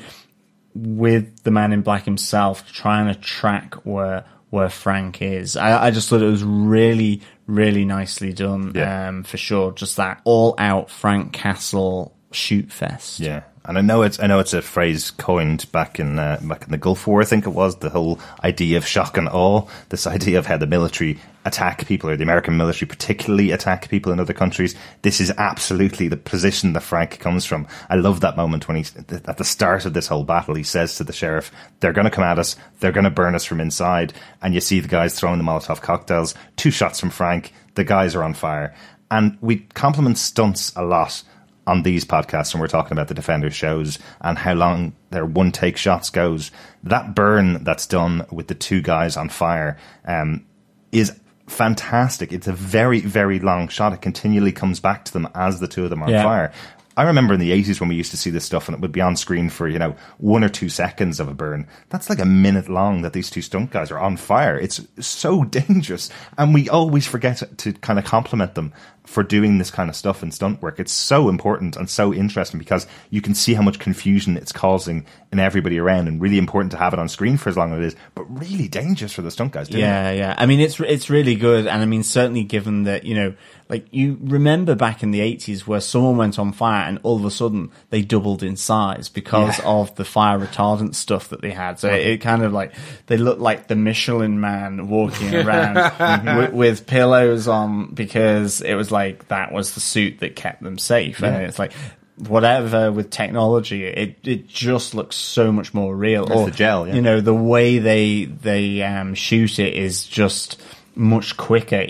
with the Man in Black himself trying to track where where Frank is. I, I just thought it was really, really nicely done, yeah. um, for sure. Just that all-out Frank Castle shoot fest. Yeah. And I know it's I know it's a phrase coined back in uh, back in the Gulf War, I think it was, the whole idea of shock and awe, this idea of how the military attack people, or the American military particularly attack people in other countries. This is absolutely the position that Frank comes from. I love that moment when he, at the start of this whole battle, he says to the sheriff, they're going to come at us, they're going to burn us from inside, and you see the guys throwing the Molotov cocktails, two shots from Frank, the guys are on fire. And we compliment stunts a lot on these podcasts when we're talking about the Defenders shows and how long their one-take shots goes. That burn that's done with the two guys on fire um, is fantastic. It's a very, very long shot. It continually comes back to them as the two of them are yeah. on fire. I remember in the eighties when we used to see this stuff and it would be on screen for, you know, one or two seconds of a burn. That's like a minute long that these two stunt guys are on fire. It's so dangerous. And we always forget to kind of compliment them for doing this kind of stuff in stunt work. It's so important and so interesting because you can see how much confusion it's causing in everybody around, and really important to have it on screen for as long as it is, but really dangerous for the stunt guys, didn't it? Yeah, yeah. I mean, it's it's really good. And I mean, certainly given that, you know, like, you remember back in the eighties where someone went on fire and all of a sudden they doubled in size because yeah. of the fire retardant stuff that they had. So it, it kind of like, they looked like the Michelin Man walking around with, with pillows on, because it was like, that was the suit that kept them safe. Yeah. And it's like, whatever, with technology, it it just looks so much more real. That's or, the gel, yeah. You know, the way they, they um, shoot it is just much quicker,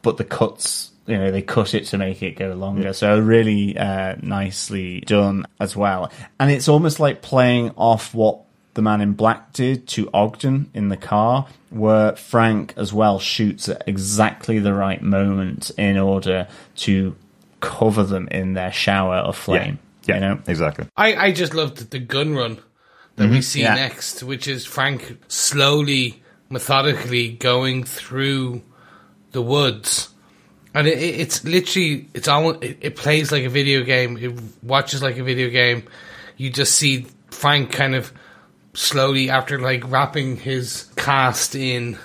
but the cuts, you know, they cut it to make it go longer. Yeah. So really uh, nicely done as well. And it's almost like playing off what the Man in Black did to Ogden in the car, where Frank as well shoots at exactly the right moment in order to cover them in their shower of flame. Yeah, yeah, you know? Exactly. I, I just loved the gun run that mm-hmm. we see yeah. next, which is Frank slowly, methodically going through the woods. And it, it, it's literally, it's almost, it, it plays like a video game. It watches like a video game. You just see Frank kind of slowly, after like wrapping his cast in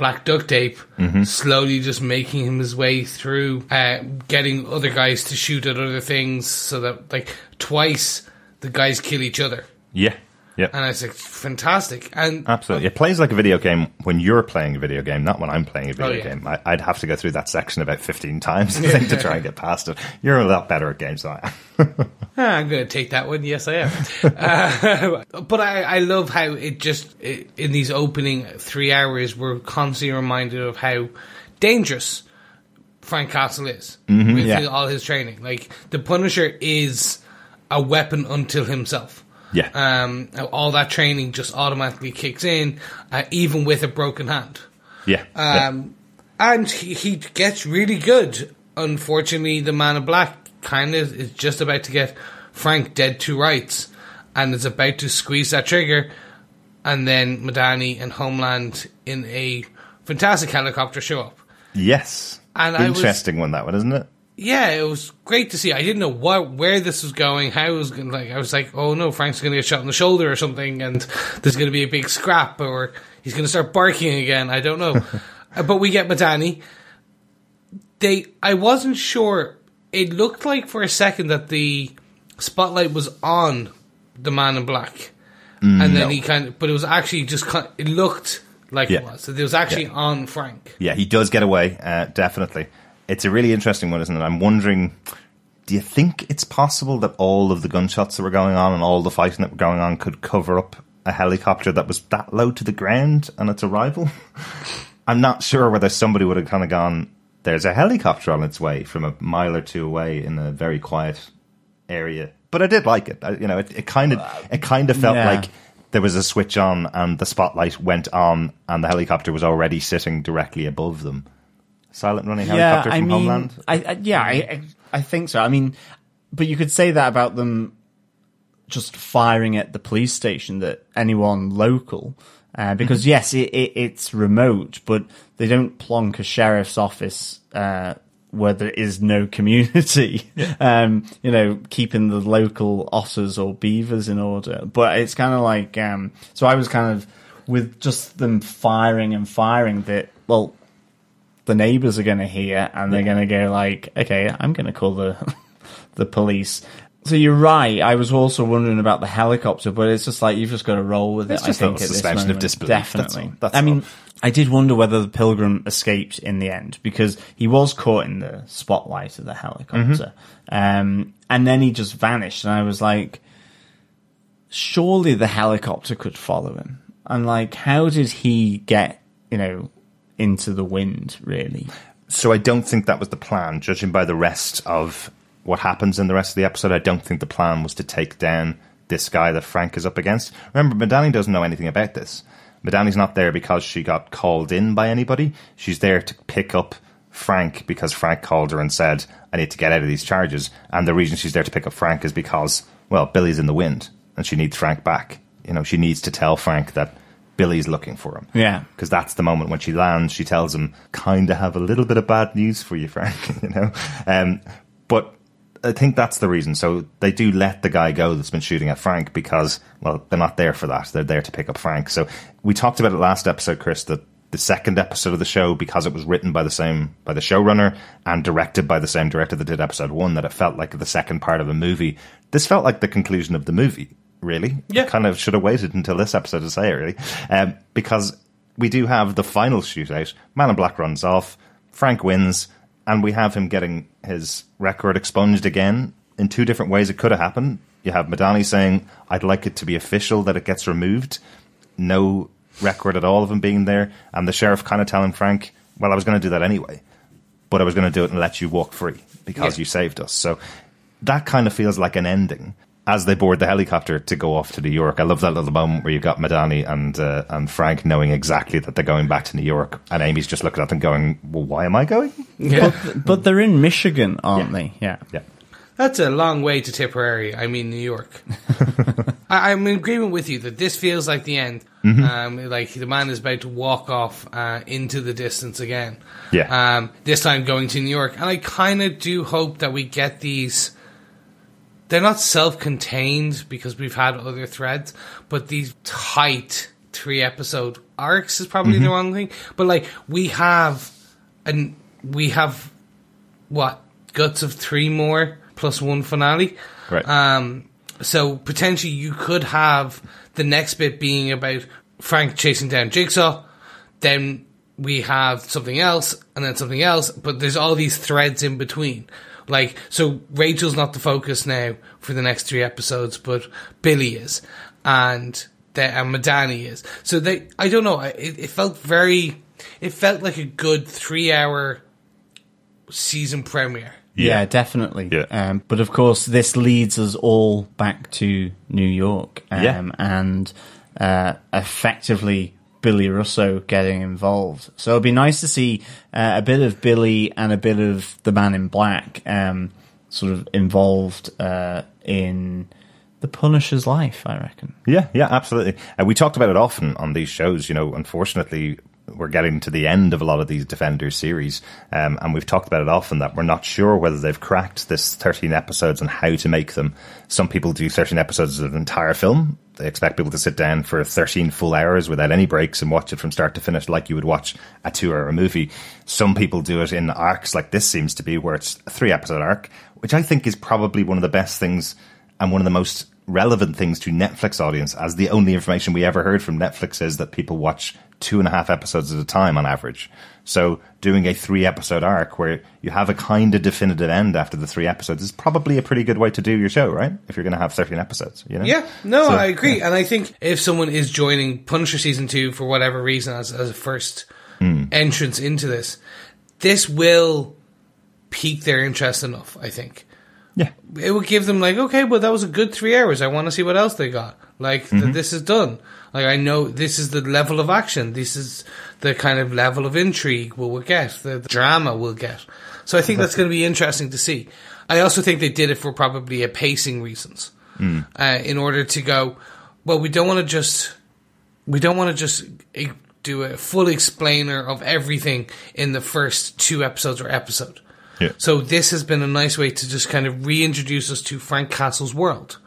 black duct tape, mm-hmm. slowly just making him his way through, uh, getting other guys to shoot at other things, so that, like, twice the guys kill each other. Yeah. Yep. And it's like fantastic. And absolutely. It plays like a video game when you're playing a video game, not when I'm playing a video oh, yeah. game. I, I'd have to go through that section about fifteen times I think, to try and get past it. You're a lot better at games than I am. ah, I'm going to take that one. Yes, I am. uh, but I, I love how it just, it, in these opening three hours, we're constantly reminded of how dangerous Frank Castle is mm-hmm, with yeah. all his training. Like, the Punisher is a weapon unto himself. Yeah. Um, all that training just automatically kicks in, uh, even with a broken hand. Yeah. Um, yeah. And he, he gets really good. Unfortunately, the Man in Black kind of is just about to get Frank dead to rights and is about to squeeze that trigger. And then Madani and Homeland in a fantastic helicopter show up. Yes. And interesting I was, one, that one, isn't it? Yeah, it was great to see. I didn't know what, where this was going, how it was going. Like, I was like, oh no, Frank's going to get shot in the shoulder or something, and there's going to be a big scrap, or he's going to start barking again. I don't know. But we get Madani. They, I wasn't sure. It looked like for a second that the spotlight was on the Man in Black, mm, and then no. he kind of, but it was actually just, it looked like yeah. it was. So it was actually yeah. on Frank. Yeah, he does get away, uh, definitely. It's a really interesting one, isn't it? I'm wondering, do you think it's possible that all of the gunshots that were going on and all the fighting that were going on could cover up a helicopter that was that low to the ground on its arrival? I'm not sure whether somebody would have kind of gone, there's a helicopter on its way from a mile or two away in a very quiet area. But I did like it. I, you know, it, it kind of it kind of felt yeah. like there was a switch on and the spotlight went on and the helicopter was already sitting directly above them. Silent running helicopter yeah, I from mean, Homeland? I, I, yeah, I, I think so. I mean, but you could say that about them just firing at the police station, that anyone local, uh, because yes, it, it, it's remote, but they don't plonk a sheriff's office uh, where there is no community, yeah. um, you know, keeping the local otters or beavers in order. But it's kind of like, um, so I was kind of, with just them firing and firing that, well, the neighbors are going to hear and they're yeah. going to go like, okay, I'm going to call the the police. So you're right. I was also wondering about the helicopter, but it's just like, you've just got to roll with it's it. It's just I think, a suspension moment, of disbelief. Definitely. That's all, that's I all. mean, I did wonder whether the Pilgrim escaped in the end because he was caught in the spotlight of the helicopter. Mm-hmm. Um, and then he just vanished. And I was like, surely the helicopter could follow him. And like, how did he get, you know, into the wind, really? So I don't think that was the plan. Judging by the rest of what happens in the rest of the episode, I don't think the plan was to take down this guy that Frank is up against. Remember, Madani doesn't know anything about this. Madani's not there because she got called in by anybody. She's there to pick up Frank because Frank called her and said, I need to get out of these charges. And the reason she's there to pick up Frank is because, well, Billy's in the wind and she needs Frank back. You know, she needs to tell Frank that Billy's looking for him. Yeah. Because that's the moment when she lands, she tells him, kind of have a little bit of bad news for you, Frank, you know? Um, but I think that's the reason. So they do let the guy go that's been shooting at Frank because, well, they're not there for that. They're there to pick up Frank. So we talked about it last episode, Chris, that the second episode of the show, because it was written by the same, by the showrunner and directed by the same director that did episode one, that it felt like the second part of a movie. This felt like the conclusion of the movie. Really? Yeah. I kind of should have waited until this episode to say it, really. Um, because we do have the final shootout. Man in Black runs off. Frank wins. And we have him getting his record expunged again in two different ways it could have happened. You have Madani saying, I'd like it to be official that it gets removed. No record at all of him being there. And the sheriff kind of telling Frank, well, I was going to do that anyway. But I was going to do it and let you walk free because yeah. you saved us. So that kind of feels like an ending. As they board the helicopter to go off to New York. I love that little moment where you've got Madani and uh, and Frank knowing exactly that they're going back to New York. And Amy's just looking at them going, well, why am I going? Yeah. But, but they're in Michigan, aren't yeah. they? Yeah. yeah. That's a long way to Tipperary. I mean, New York. I, I'm in agreement with you that this feels like the end. Mm-hmm. Um, like the man is about to walk off uh, into the distance again. Yeah. Um, this time going to New York. And I kind of do hope that we get these... They're not self-contained because we've had other threads, but these tight three episode arcs is probably mm-hmm. the wrong thing, but like we have and we have what guts of three more plus one finale, right? Um, so potentially you could have the next bit being about Frank chasing down Jigsaw, then we have something else and then something else, but there's all these threads in between. Like, so Rachel's not the focus now for the next three episodes, but Billy is, and the, and Madani is. So they, I don't know. It, it felt very, it felt like a good three-hour season premiere. Yeah, yeah, definitely. Yeah. Um, but of course, this leads us all back to New York, um, yeah. and uh, effectively Billy Russo getting involved. So it'd be nice to see uh, a bit of Billy and a bit of the Man in Black um, sort of involved uh, in the Punisher's life, I reckon. Yeah, yeah, absolutely. Uh, we talked about it often on these shows. You know, unfortunately, we're getting to the end of a lot of these Defenders series, um, and we've talked about it often that we're not sure whether they've cracked this thirteen episodes and how to make them. Some people do thirteen episodes of an entire film. They expect people to sit down for thirteen full hours without any breaks and watch it from start to finish like you would watch a two-hour movie. Some people do it in arcs like this seems to be, where it's a three-episode arc, which I think is probably one of the best things and one of the most relevant things to Netflix audience, as the only information we ever heard from Netflix is that people watch two and a half episodes at a time on average. So doing a three-episode arc where you have a kind of definitive end after the three episodes is probably a pretty good way to do your show, right? If you're going to have thirteen episodes, you know? Yeah, no, so, I agree. Yeah. And I think if someone is joining Punisher Season two for whatever reason as, as a first mm. entrance into this, this will pique their interest enough, I think. Yeah. It will give them like, okay, well, that was a good three hours. I want to see what else they got. Like, mm-hmm. th- this is done. Like, I know this is the level of action. This is the kind of level of intrigue we'll, we'll get, the, the drama we'll get. So I think that's going to be interesting to see. I also think they did it for probably a pacing reasons, mm. uh, in order to go, well, we don't want to just, we don't want to just do a full explainer of everything in the first two episodes or episode. Yeah. So this has been a nice way to just kind of reintroduce us to Frank Castle's world,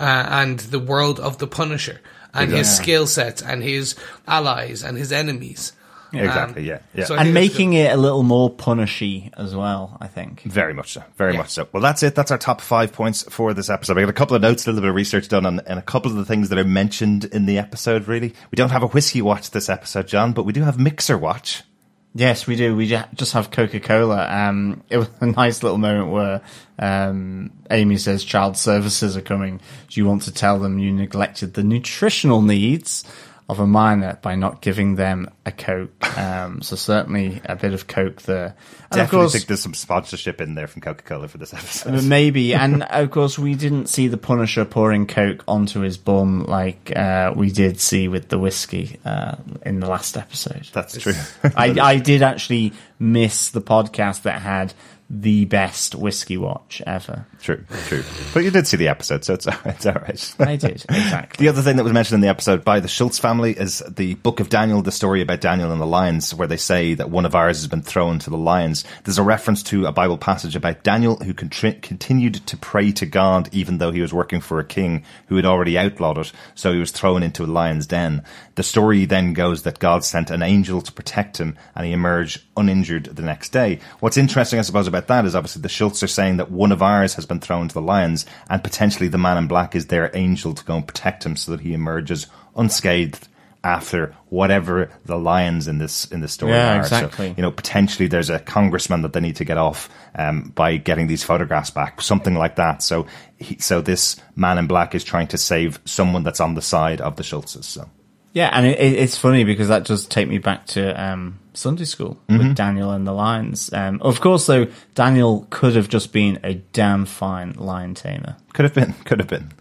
uh, and the world of the Punisher. And exactly. his skill sets and his allies and his enemies. Yeah, exactly, um, yeah. yeah. So and making it a little more Punishy as well, I think. Very much so. Very yeah. much so. Well, that's it. That's our top five points for this episode. We got a couple of notes, a little bit of research done on, and a couple of the things that are mentioned in the episode, really. We don't have a whiskey watch this episode, John, but we do have Mixer Watch. Yes, we do. We just have Coca-Cola. Um, it was a nice little moment where um, Amy says child services are coming. Do you want to tell them you neglected the nutritional needs of a minor by not giving them a Coke? Um, so certainly a bit of Coke there. And definitely, of course, think there's some sponsorship in there from Coca-Cola for this episode. Maybe. And of course, we didn't see the Punisher pouring Coke onto his bum like uh, we did see with the whiskey uh, in the last episode. That's it's, true. I, I did actually miss the podcast that had the best whiskey watch ever. True, true. But you did see the episode, so it's, it's all right. I did, exactly. The other thing that was mentioned in the episode by the Schultz family is the Book of Daniel, the story about Daniel and the lions, where they say that one of ours has been thrown to the lions. There's a reference to a Bible passage about Daniel, who contri- continued to pray to God, even though he was working for a king who had already outlawed it, so he was thrown into a lion's den. The story then goes that God sent an angel to protect him, and he emerged uninjured the next day. What's interesting, I suppose, about that is obviously the Schultz are saying that one of ours has been thrown to the lions, and potentially the Man in Black is their angel to go and protect him so that he emerges unscathed after whatever the lions in this in the story yeah, are. Exactly. So, you know, potentially there's a congressman that they need to get off um, by getting these photographs back, something like that. So, he, so this Man in Black is trying to save someone that's on the side of the Schultzes. So, yeah, and it, it's funny because that does take me back to um, Sunday school mm-hmm. with Daniel and the lions. Um, of course, though, Daniel could have just been a damn fine lion tamer. Could have been, could have been.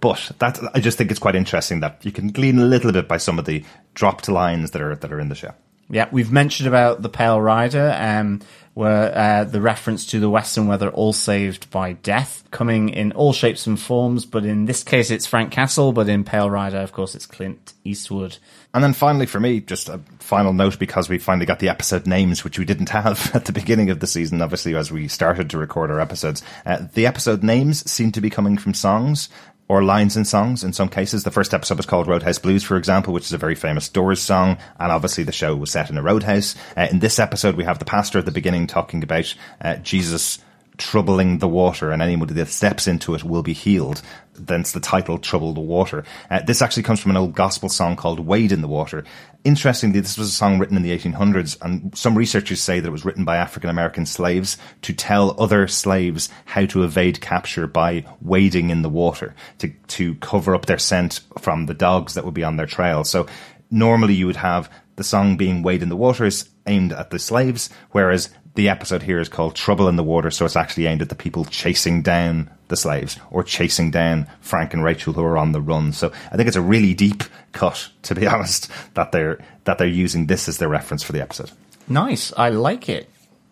But that, I just think it's quite interesting that you can glean a little bit by some of the dropped lines that are that are in the show. Yeah, we've mentioned about the Pale Rider, um, where uh, the reference to the Western where they're all saved by death, coming in all shapes and forms, but in this case it's Frank Castle, but in Pale Rider, of course, it's Clint Eastwood. And then finally for me, just a final note, because we finally got the episode names, which we didn't have at the beginning of the season, obviously, as we started to record our episodes. Uh, the episode names seem to be coming from songs, or lines in songs in some cases. The first episode was called Roadhouse Blues, for example, which is a very famous Doors song, and obviously the show was set in a roadhouse. Uh, in this episode, we have the pastor at the beginning talking about uh, Jesus troubling the water, and anybody that steps into it will be healed. Thence the title, Trouble the Water. Uh, this actually comes from an old gospel song called Wade in the Water. Interestingly, this was a song written in the eighteen hundreds, and some researchers say that it was written by African-American slaves to tell other slaves how to evade capture by wading in the water, to, to cover up their scent from the dogs that would be on their trail. So normally you would have the song being Wade in the Water is aimed at the slaves, whereas the episode here is called Trouble in the Water, so it's actually aimed at the people chasing down the slaves or chasing down Frank and Rachel who are on the run. So I think it's a really deep cut, to be honest, that they're that they're using this as their reference for the episode. Nice. I like it.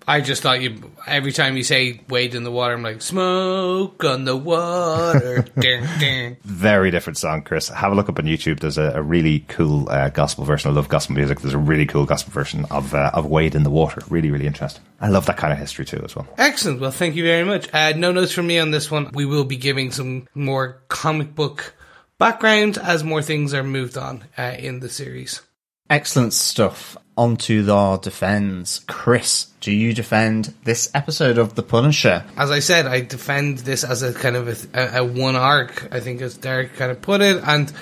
I just thought you every time you say Wade in the Water, I'm like, smoke on the water. Dun, dun. Very different song, Chris. Have a look up on YouTube. There's a, a really cool uh, gospel version. I love gospel music. There's a really cool gospel version of uh, of Wade in the Water. Really, really interesting. I love that kind of history too as well. Excellent. Well, thank you very much. Uh, no notes from me on this one. We will be giving some more comic book backgrounds as more things are moved on uh, in the series. Excellent stuff. On to the defends. Chris, do you defend this episode of The Punisher? As I said, I defend this as a kind of a, a one arc, I think, as Derek kind of put it, and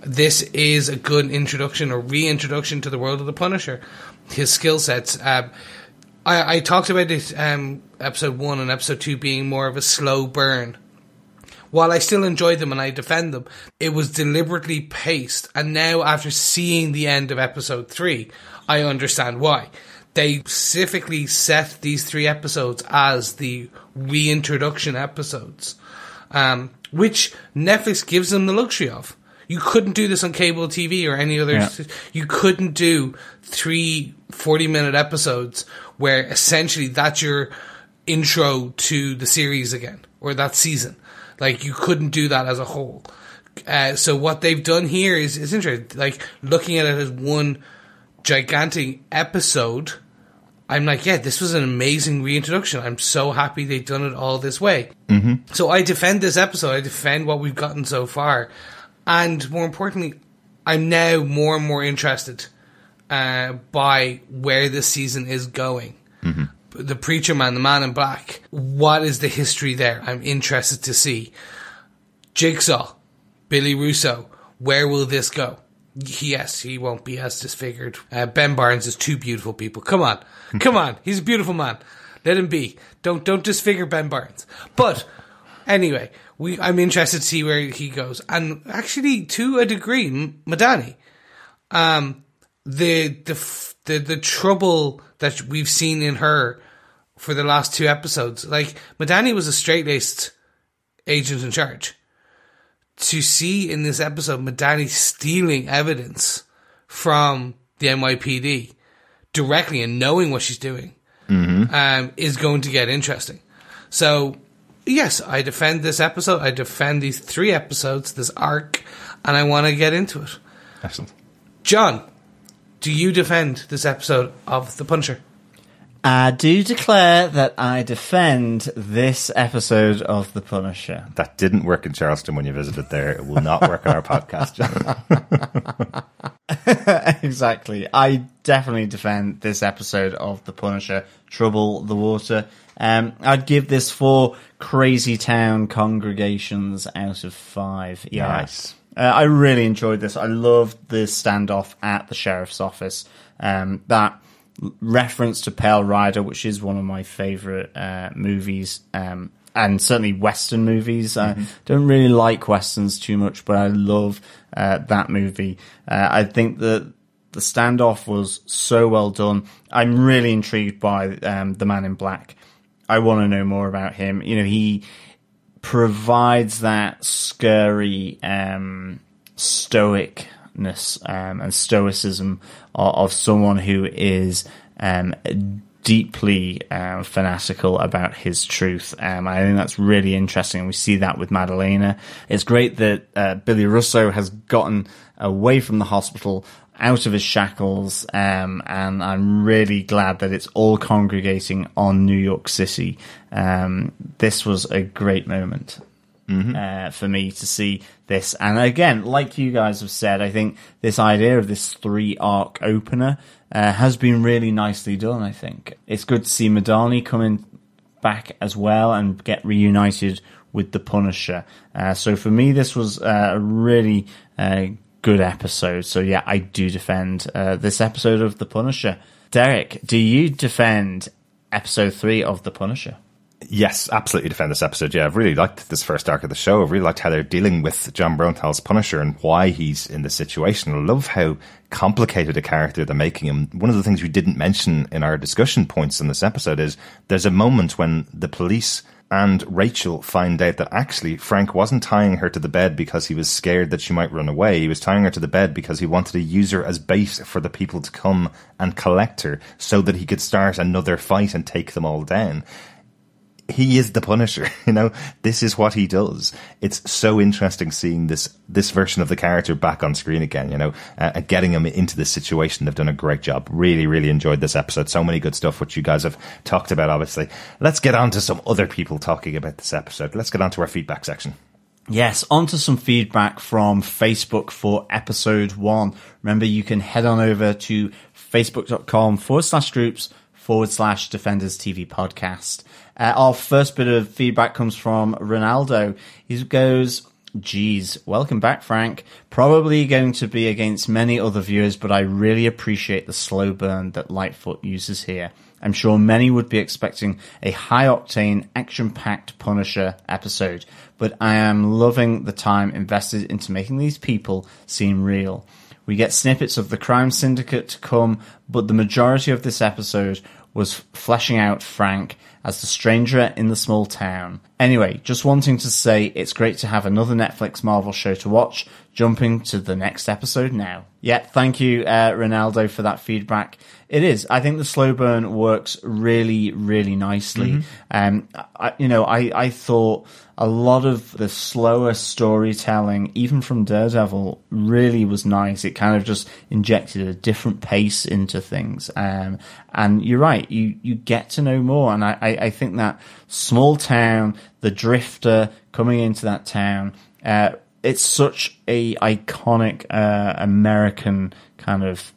this is a good introduction or reintroduction to the world of The Punisher. His skill sets. Um, I, I talked about it, um, episode one and episode two being more of a slow burn. While I still enjoy them and I defend them, it was deliberately paced. And now, after seeing the end of episode three, I understand why. They specifically set these three episodes as the reintroduction episodes, um, which Netflix gives them the luxury of. You couldn't do this on cable T V or any other. Yeah. You couldn't do three forty-minute episodes where essentially that's your intro to the series again or that season. Like, you couldn't do that as a whole. Uh, so what they've done here is, is interesting. Like, looking at it as one gigantic episode, I'm like, yeah, this was an amazing reintroduction. I'm so happy they've done it all this way. Mm-hmm. So I defend this episode. I defend what we've gotten so far. And more importantly, I'm now more and more interested uh, by where this season is going. Mm-hmm. The Preacher Man, the Man in Black. What is the history there? I'm interested to see. Jigsaw, Billy Russo. Where will this go? Yes, he won't be as disfigured. Uh, Ben Barnes is two beautiful people. Come on, come on. He's a beautiful man. Let him be. Don't don't disfigure Ben Barnes. But anyway, we I'm interested to see where he goes. And actually, to a degree, Madani, um, the the the the trouble that we've seen in her for the last two episodes. Like, Madani was a straight-laced agent in charge. To see in this episode Madani stealing evidence from the N Y P D directly and knowing what she's doing mm-hmm. um, is going to get interesting. So, yes, I defend this episode. I defend these three episodes, this arc, and I want to get into it. Excellent. John, do you defend this episode of The Punisher? I do declare that I defend this episode of The Punisher. That didn't work in Charleston when you visited there. It will not work on our podcast, John. Exactly. I definitely defend this episode of The Punisher, Trouble the Water. Um, I'd give this four crazy town congregations out of five. Yeah. Nice. Uh, I really enjoyed this. I loved the standoff at the sheriff's office. Um, that reference to Pale Rider, which is one of my favourite uh, movies, um, and certainly Western movies. Mm-hmm. I don't really like Westerns too much, but I love uh, that movie. Uh, I think that the standoff was so well done. I'm really intrigued by um, the Man in Black. I want to know more about him. You know, he provides that scurry um, stoicness um, and stoicism of, of someone who is um, deeply uh, fanatical about his truth. Um, I think that's really interesting. We see that with Madalena. It's great that uh, Billy Russo has gotten away from the hospital, out of his shackles, um, and I'm really glad that it's all congregating on New York City. Um, this was a great moment. mm-hmm. uh, for me to see this. And again, like you guys have said, I think this idea of this three arc opener uh, has been really nicely done. I think it's good to see Madani coming back as well and get reunited with the Punisher. Uh, so for me, this was uh, a really uh, good episode. So yeah, I do defend uh, this episode of The Punisher. Derek, do you defend episode three of The Punisher? Yes, absolutely defend this episode. Yeah, I've really liked this first arc of the show. I've really liked how they're dealing with Jon Bernthal's Punisher and why he's in this situation. I love how complicated a character they're making him. One of the things we didn't mention in our discussion points in this episode is there's a moment when the police and Rachel find out that actually Frank wasn't tying her to the bed because he was scared that she might run away. He was tying her to the bed because he wanted to use her as bait for the people to come and collect her so that he could start another fight and take them all down. He is the Punisher, you know, this is what he does. It's so interesting seeing this this version of the character back on screen again, you know, uh, and getting him into this situation. They've done a great job. Really, really enjoyed this episode. So many good stuff, which you guys have talked about, obviously. Let's get on to some other people talking about this episode. Let's get on to our feedback section. Yes, onto some feedback from Facebook for episode one. Remember, you can head on over to facebook.com forward slash groups forward slash Defenders T V Podcast. Uh, our first bit of feedback comes from Ronaldo. He goes, geez, welcome back, Frank. Probably going to be against many other viewers, but I really appreciate the slow burn that Lightfoot uses here. I'm sure many would be expecting a high-octane, action-packed Punisher episode, but I am loving the time invested into making these people seem real. We get snippets of the crime syndicate to come, but the majority of this episode was fleshing out Frank as the stranger in the small town. Anyway, just wanting to say it's great to have another Netflix Marvel show to watch. Jumping to the next episode now. Yeah, thank you, uh, Ronaldo, for that feedback. It is. I think the slow burn works really, really nicely. Mm-hmm. Um, I, you know, I, I thought a lot of the slower storytelling, even from Daredevil, really was nice. It kind of just injected a different pace into things. Um, and you're right, you, you get to know more. And I, I, I think that small town, the drifter coming into that town, uh, it's such a iconic uh, American kind of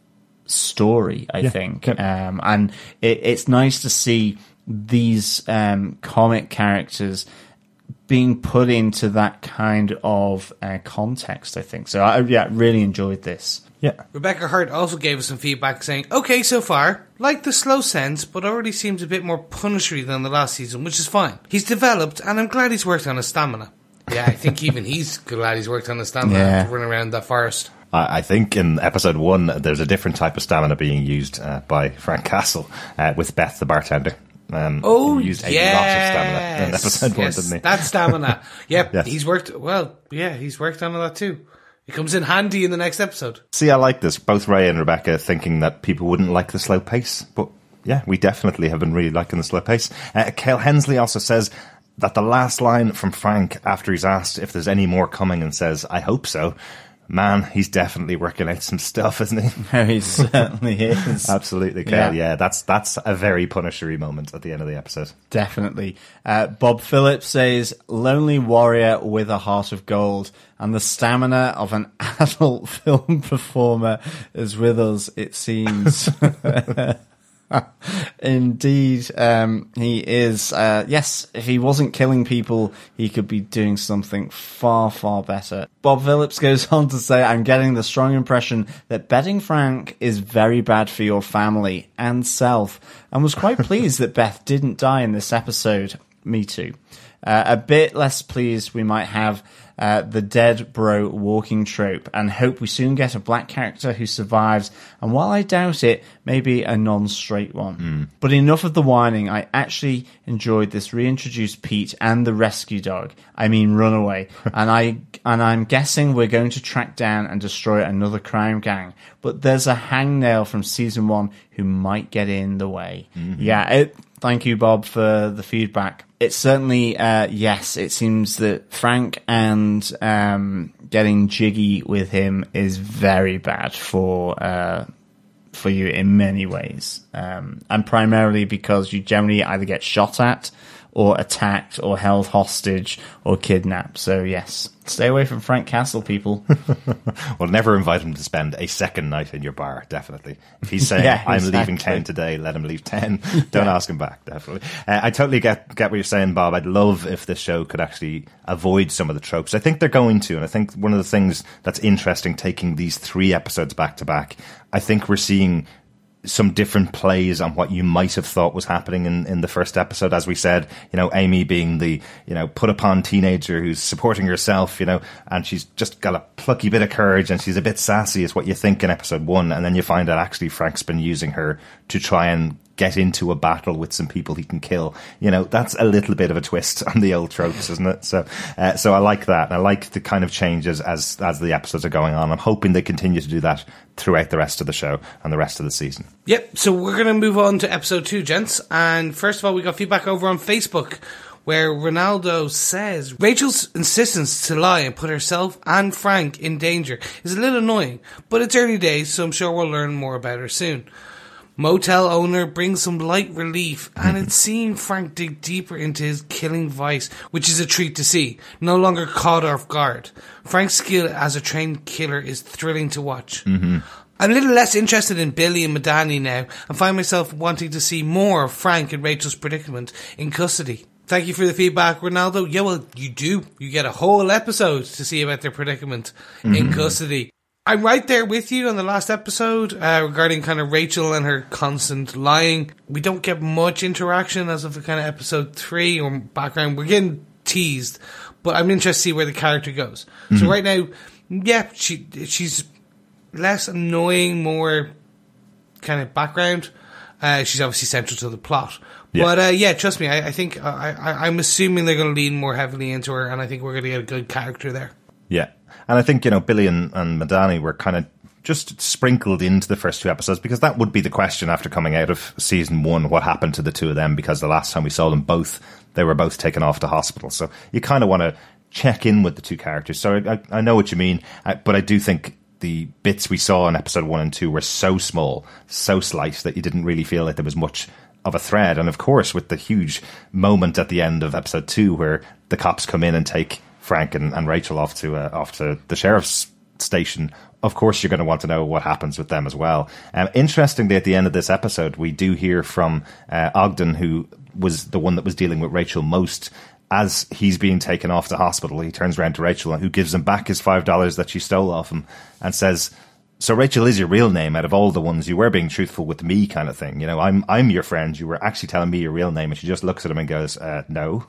story, I yeah, think. Yeah. Um, and it, it's nice to see these um, comic characters being put into that kind of uh, context, I think. So I yeah, really enjoyed this. Yeah. Rebecca Hurt also gave us some feedback saying, okay, so far, like the slow sense, but already seems a bit more punishery than the last season, which is fine. He's developed, and I'm glad he's worked on his stamina. Yeah, I think even he's glad he's worked on the stamina yeah. to run around that forest. I think in episode one, there's a different type of stamina being used uh, by Frank Castle uh, with Beth, the bartender. Um, oh, he used a yes. lot of stamina in episode yes. one, didn't he? That stamina. Yep, yes. he's worked, well, yeah, he's worked on that too. It comes in handy in the next episode. See, I like this. Both Ray and Rebecca thinking that people wouldn't like the slow pace. But yeah, we definitely have been really liking the slow pace. Uh, Kyle Hensley also says that the last line from Frank after he's asked if there's any more coming and says, I hope so. Man, he's definitely working out some stuff, isn't he? No, he certainly is. Absolutely, Kyle. Yeah. yeah, that's that's a very Punisher-y moment at the end of the episode. Definitely. Uh, Bob Phillips says, lonely warrior with a heart of gold and the stamina of an adult film performer is with us, it seems. Indeed, um, he is. Uh, yes, if he wasn't killing people, he could be doing something far, far better. Bob Phillips goes on to say, I'm getting the strong impression that betting Frank is very bad for your family and self, and was quite pleased that Beth didn't die in this episode. Me too. Uh, a bit less pleased we might have uh, the dead bro walking trope, and hope we soon get a black character who survives, and while I doubt it, maybe a non-straight one. Mm. But enough of the whining. I actually enjoyed this reintroduced Pete and the rescue dog. I mean Runaway. and, I, and I'm guessing we're going to track down and destroy another crime gang, but there's a hangnail from season one who might get in the way. Mm-hmm. Yeah, it, thank you, Bob, for the feedback. It's certainly, uh, yes, it seems that Frank and um, getting jiggy with him is very bad for uh, for you in many ways. Um, and primarily because you generally either get shot at or attacked or held hostage or kidnapped. So yes, stay away from Frank Castle, people. Well, never invite him to spend a second night in your bar, definitely. If he's saying, yeah, I'm exactly. leaving ten today, let him leave ten. Don't yeah. ask him back, definitely. Uh, I totally get get what you're saying, Bob. I'd love if this show could actually avoid some of the tropes. I think they're going to, and I think one of the things that's interesting, taking these three episodes back to back, I think we're seeing some different plays on what you might have thought was happening in, in the first episode. As we said, you know, Amy being the, you know, put upon teenager who's supporting herself, you know, and she's just got a plucky bit of courage and she's a bit sassy is what you think in episode one. And then you find out actually Frank's been using her to try and get into a battle with some people he can kill. You know, that's a little bit of a twist on the old tropes, isn't it? So uh, so I like that. And I like the kind of changes as as the episodes are going on. I'm hoping they continue to do that throughout the rest of the show and the rest of the season. Yep. So we're going to move on to episode two, gents. And first of all, we got feedback over on Facebook where Ronaldo says, Rachel's insistence to lie and put herself and Frank in danger is a little annoying, but it's early days, so I'm sure we'll learn more about her soon. Motel owner brings some light relief, and it's seeing Frank dig deeper into his killing vice, which is a treat to see, no longer caught off guard. Frank's skill as a trained killer is thrilling to watch. Mm-hmm. I'm a little less interested in Billy and Madani now, and find myself wanting to see more of Frank and Rachel's predicament in custody. Thank you for the feedback, Ronaldo. Yeah, well, you do. You get a whole episode to see about their predicament mm-hmm. in custody. I'm right there with you on the last episode uh, regarding kind of Rachel and her constant lying. We don't get much interaction as of kind of episode three or background. We're getting teased, but I'm interested to see where the character goes. Mm-hmm. So right now, yeah, she she's less annoying, more kind of background. Uh, she's obviously central to the plot. Yeah. But uh, yeah, trust me, I, I think I, I, I'm assuming they're going to lean more heavily into her, and I think we're going to get a good character there. Yeah. And I think, you know, Billy and, and Madani were kind of just sprinkled into the first two episodes because that would be the question after coming out of season one, what happened to the two of them? Because the last time we saw them both, they were both taken off to hospital. So you kind of want to check in with the two characters. So I, I know what you mean, but I do think the bits we saw in episode one and two were so small, so slight that you didn't really feel like there was much of a thread. And of course, with the huge moment at the end of episode two where the cops come in and take Frank and, and Rachel off to uh, off to the sheriff's station, of course you're going to want to know what happens with them as well. Um, interestingly, at the end of this episode, we do hear from uh, Ogden, who was the one that was dealing with Rachel most. As he's being taken off to hospital, he turns around to Rachel, who gives him back his five dollars that she stole off him, and says, so Rachel is your real name out of all the ones. You were being truthful with me, kind of thing. You know, I'm I'm your friend. You were actually telling me your real name. And she just looks at him and goes, uh, no,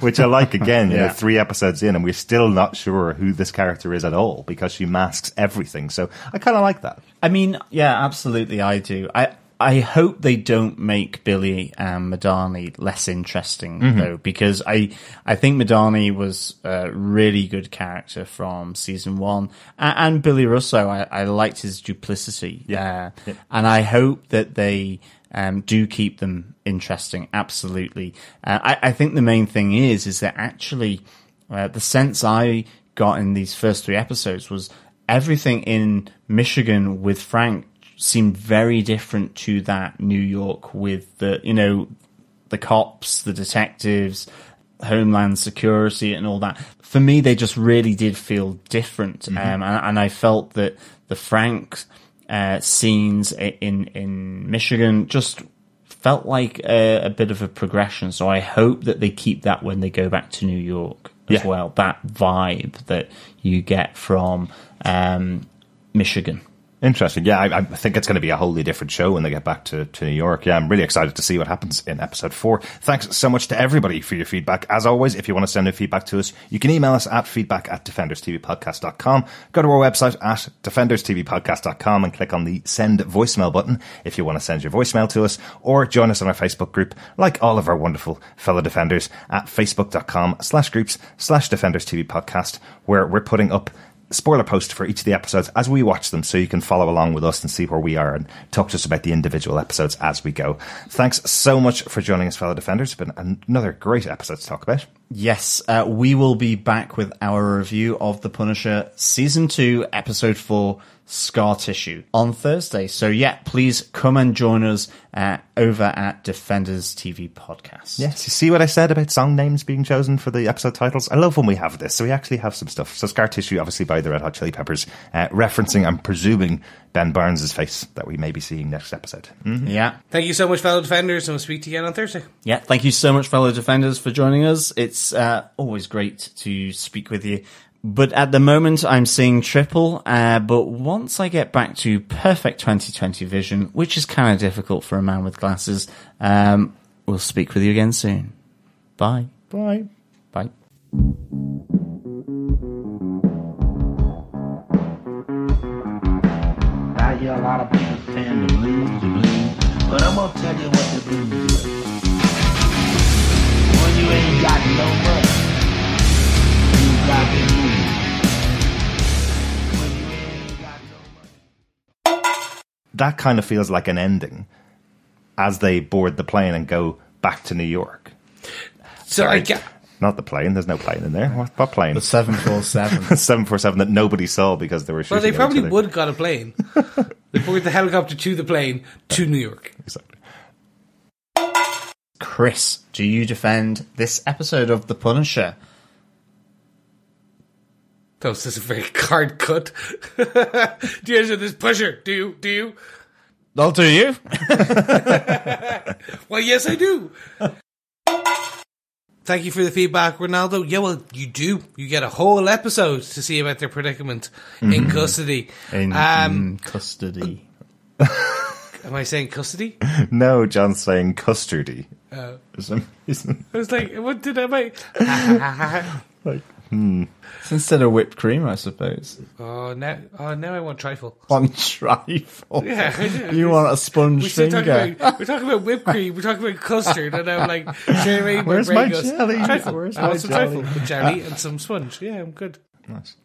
which I like again, you yeah. know, three episodes in and we're still not sure who this character is at all because she masks everything. So I kind of like that. I mean, yeah, absolutely. I do. I, I hope they don't make Billy and Madani less interesting, mm-hmm. though, because I I think Madani was a really good character from season one. And, and Billy Russo, I, I liked his duplicity. Yeah. Uh, yeah. And I hope that they um, do keep them interesting, absolutely. Uh, I, I think the main thing is, is that actually uh, the sense I got in these first three episodes was everything in Michigan with Frank seemed very different to that New York with the, you know, the cops, the detectives, Homeland Security and all that. For me, they just really did feel different. Mm-hmm. Um, and, and I felt that the Frank uh, scenes in, in Michigan just felt like a, a bit of a progression. So I hope that they keep that when they go back to New York as yeah. well, that vibe that you get from um, Michigan. Interesting. Yeah, I, I think it's going to be a wholly different show when they get back to, to New York. Yeah, I'm really excited to see what happens in episode four. Thanks so much to everybody for your feedback. As always, if you want to send in feedback to us, you can email us at feedback at defenders t v podcast dot com. Go to our website at defenders t v podcast dot com and click on the send voicemail button if you want to send your voicemail to us, or join us on our Facebook group like all of our wonderful fellow defenders at facebook.com slash groups slash defenders t v podcast, where we're putting up spoiler post for each of the episodes as we watch them, so you can follow along with us and see where we are and talk to us about the individual episodes as we go. Thanks so much for joining us, fellow defenders. It's been another great episode to talk about. Yes, uh, we will be back with our review of The Punisher Season two, Episode four, Scar Tissue on Thursday. So yeah, please come and join us uh, over at Defenders T V Podcast. Yes, you see what I said about song names being chosen for the episode titles? I love when we have this. So we actually have some stuff. So Scar Tissue, obviously by the Red Hot Chili Peppers, uh, referencing, I'm presuming, Ben Barnes' face that we may be seeing next episode. Mm-hmm. Yeah. Thank you so much, fellow Defenders, and we'll speak to you again on Thursday. Yeah, thank you so much, fellow Defenders, for joining us. It's uh, always great to speak with you. But at the moment, I'm seeing triple. Uh, but once I get back to perfect twenty twenty vision, which is kind of difficult for a man with glasses, um, we'll speak with you again soon. Bye. Bye. Bye. I hear a lot of people saying the blues, the blues. But I'm going to tell you what the blues is. When you ain't got no money, you got the blues. That kind of feels like an ending as they board the plane and go back to New York. Sorry, Sorry. Not the plane. There's no plane in there. What, what plane? The seven forty-seven. seven forty-seven that nobody saw because they were shooting. Well, they probably would got a plane. They board the helicopter to the plane to New York. Exactly. Chris, do you defend this episode of The Punisher? That was just a very hard cut. Do you answer this Punisher? Do you? Do you? I'll do you. Well, yes, I do. Thank you for the feedback, Ronaldo. Yeah, well, you do. You get a whole episode to see about their predicament mm. in custody. In, um, in custody. Am I saying custody? No, John's saying custardy. Uh, for some reason. I was like, what did I make? Like, hmm. It's instead of whipped cream, I suppose. Oh, now, oh, now I want trifle. On trifle? Yeah. You want a sponge we finger. Talking about, we're talking about whipped cream, we're talking about custard, and I'm like, Jeremy, where's my, my jelly? Goes, Where's I my jelly? I want some trifle with jelly and some sponge. Yeah, I'm good. Nice.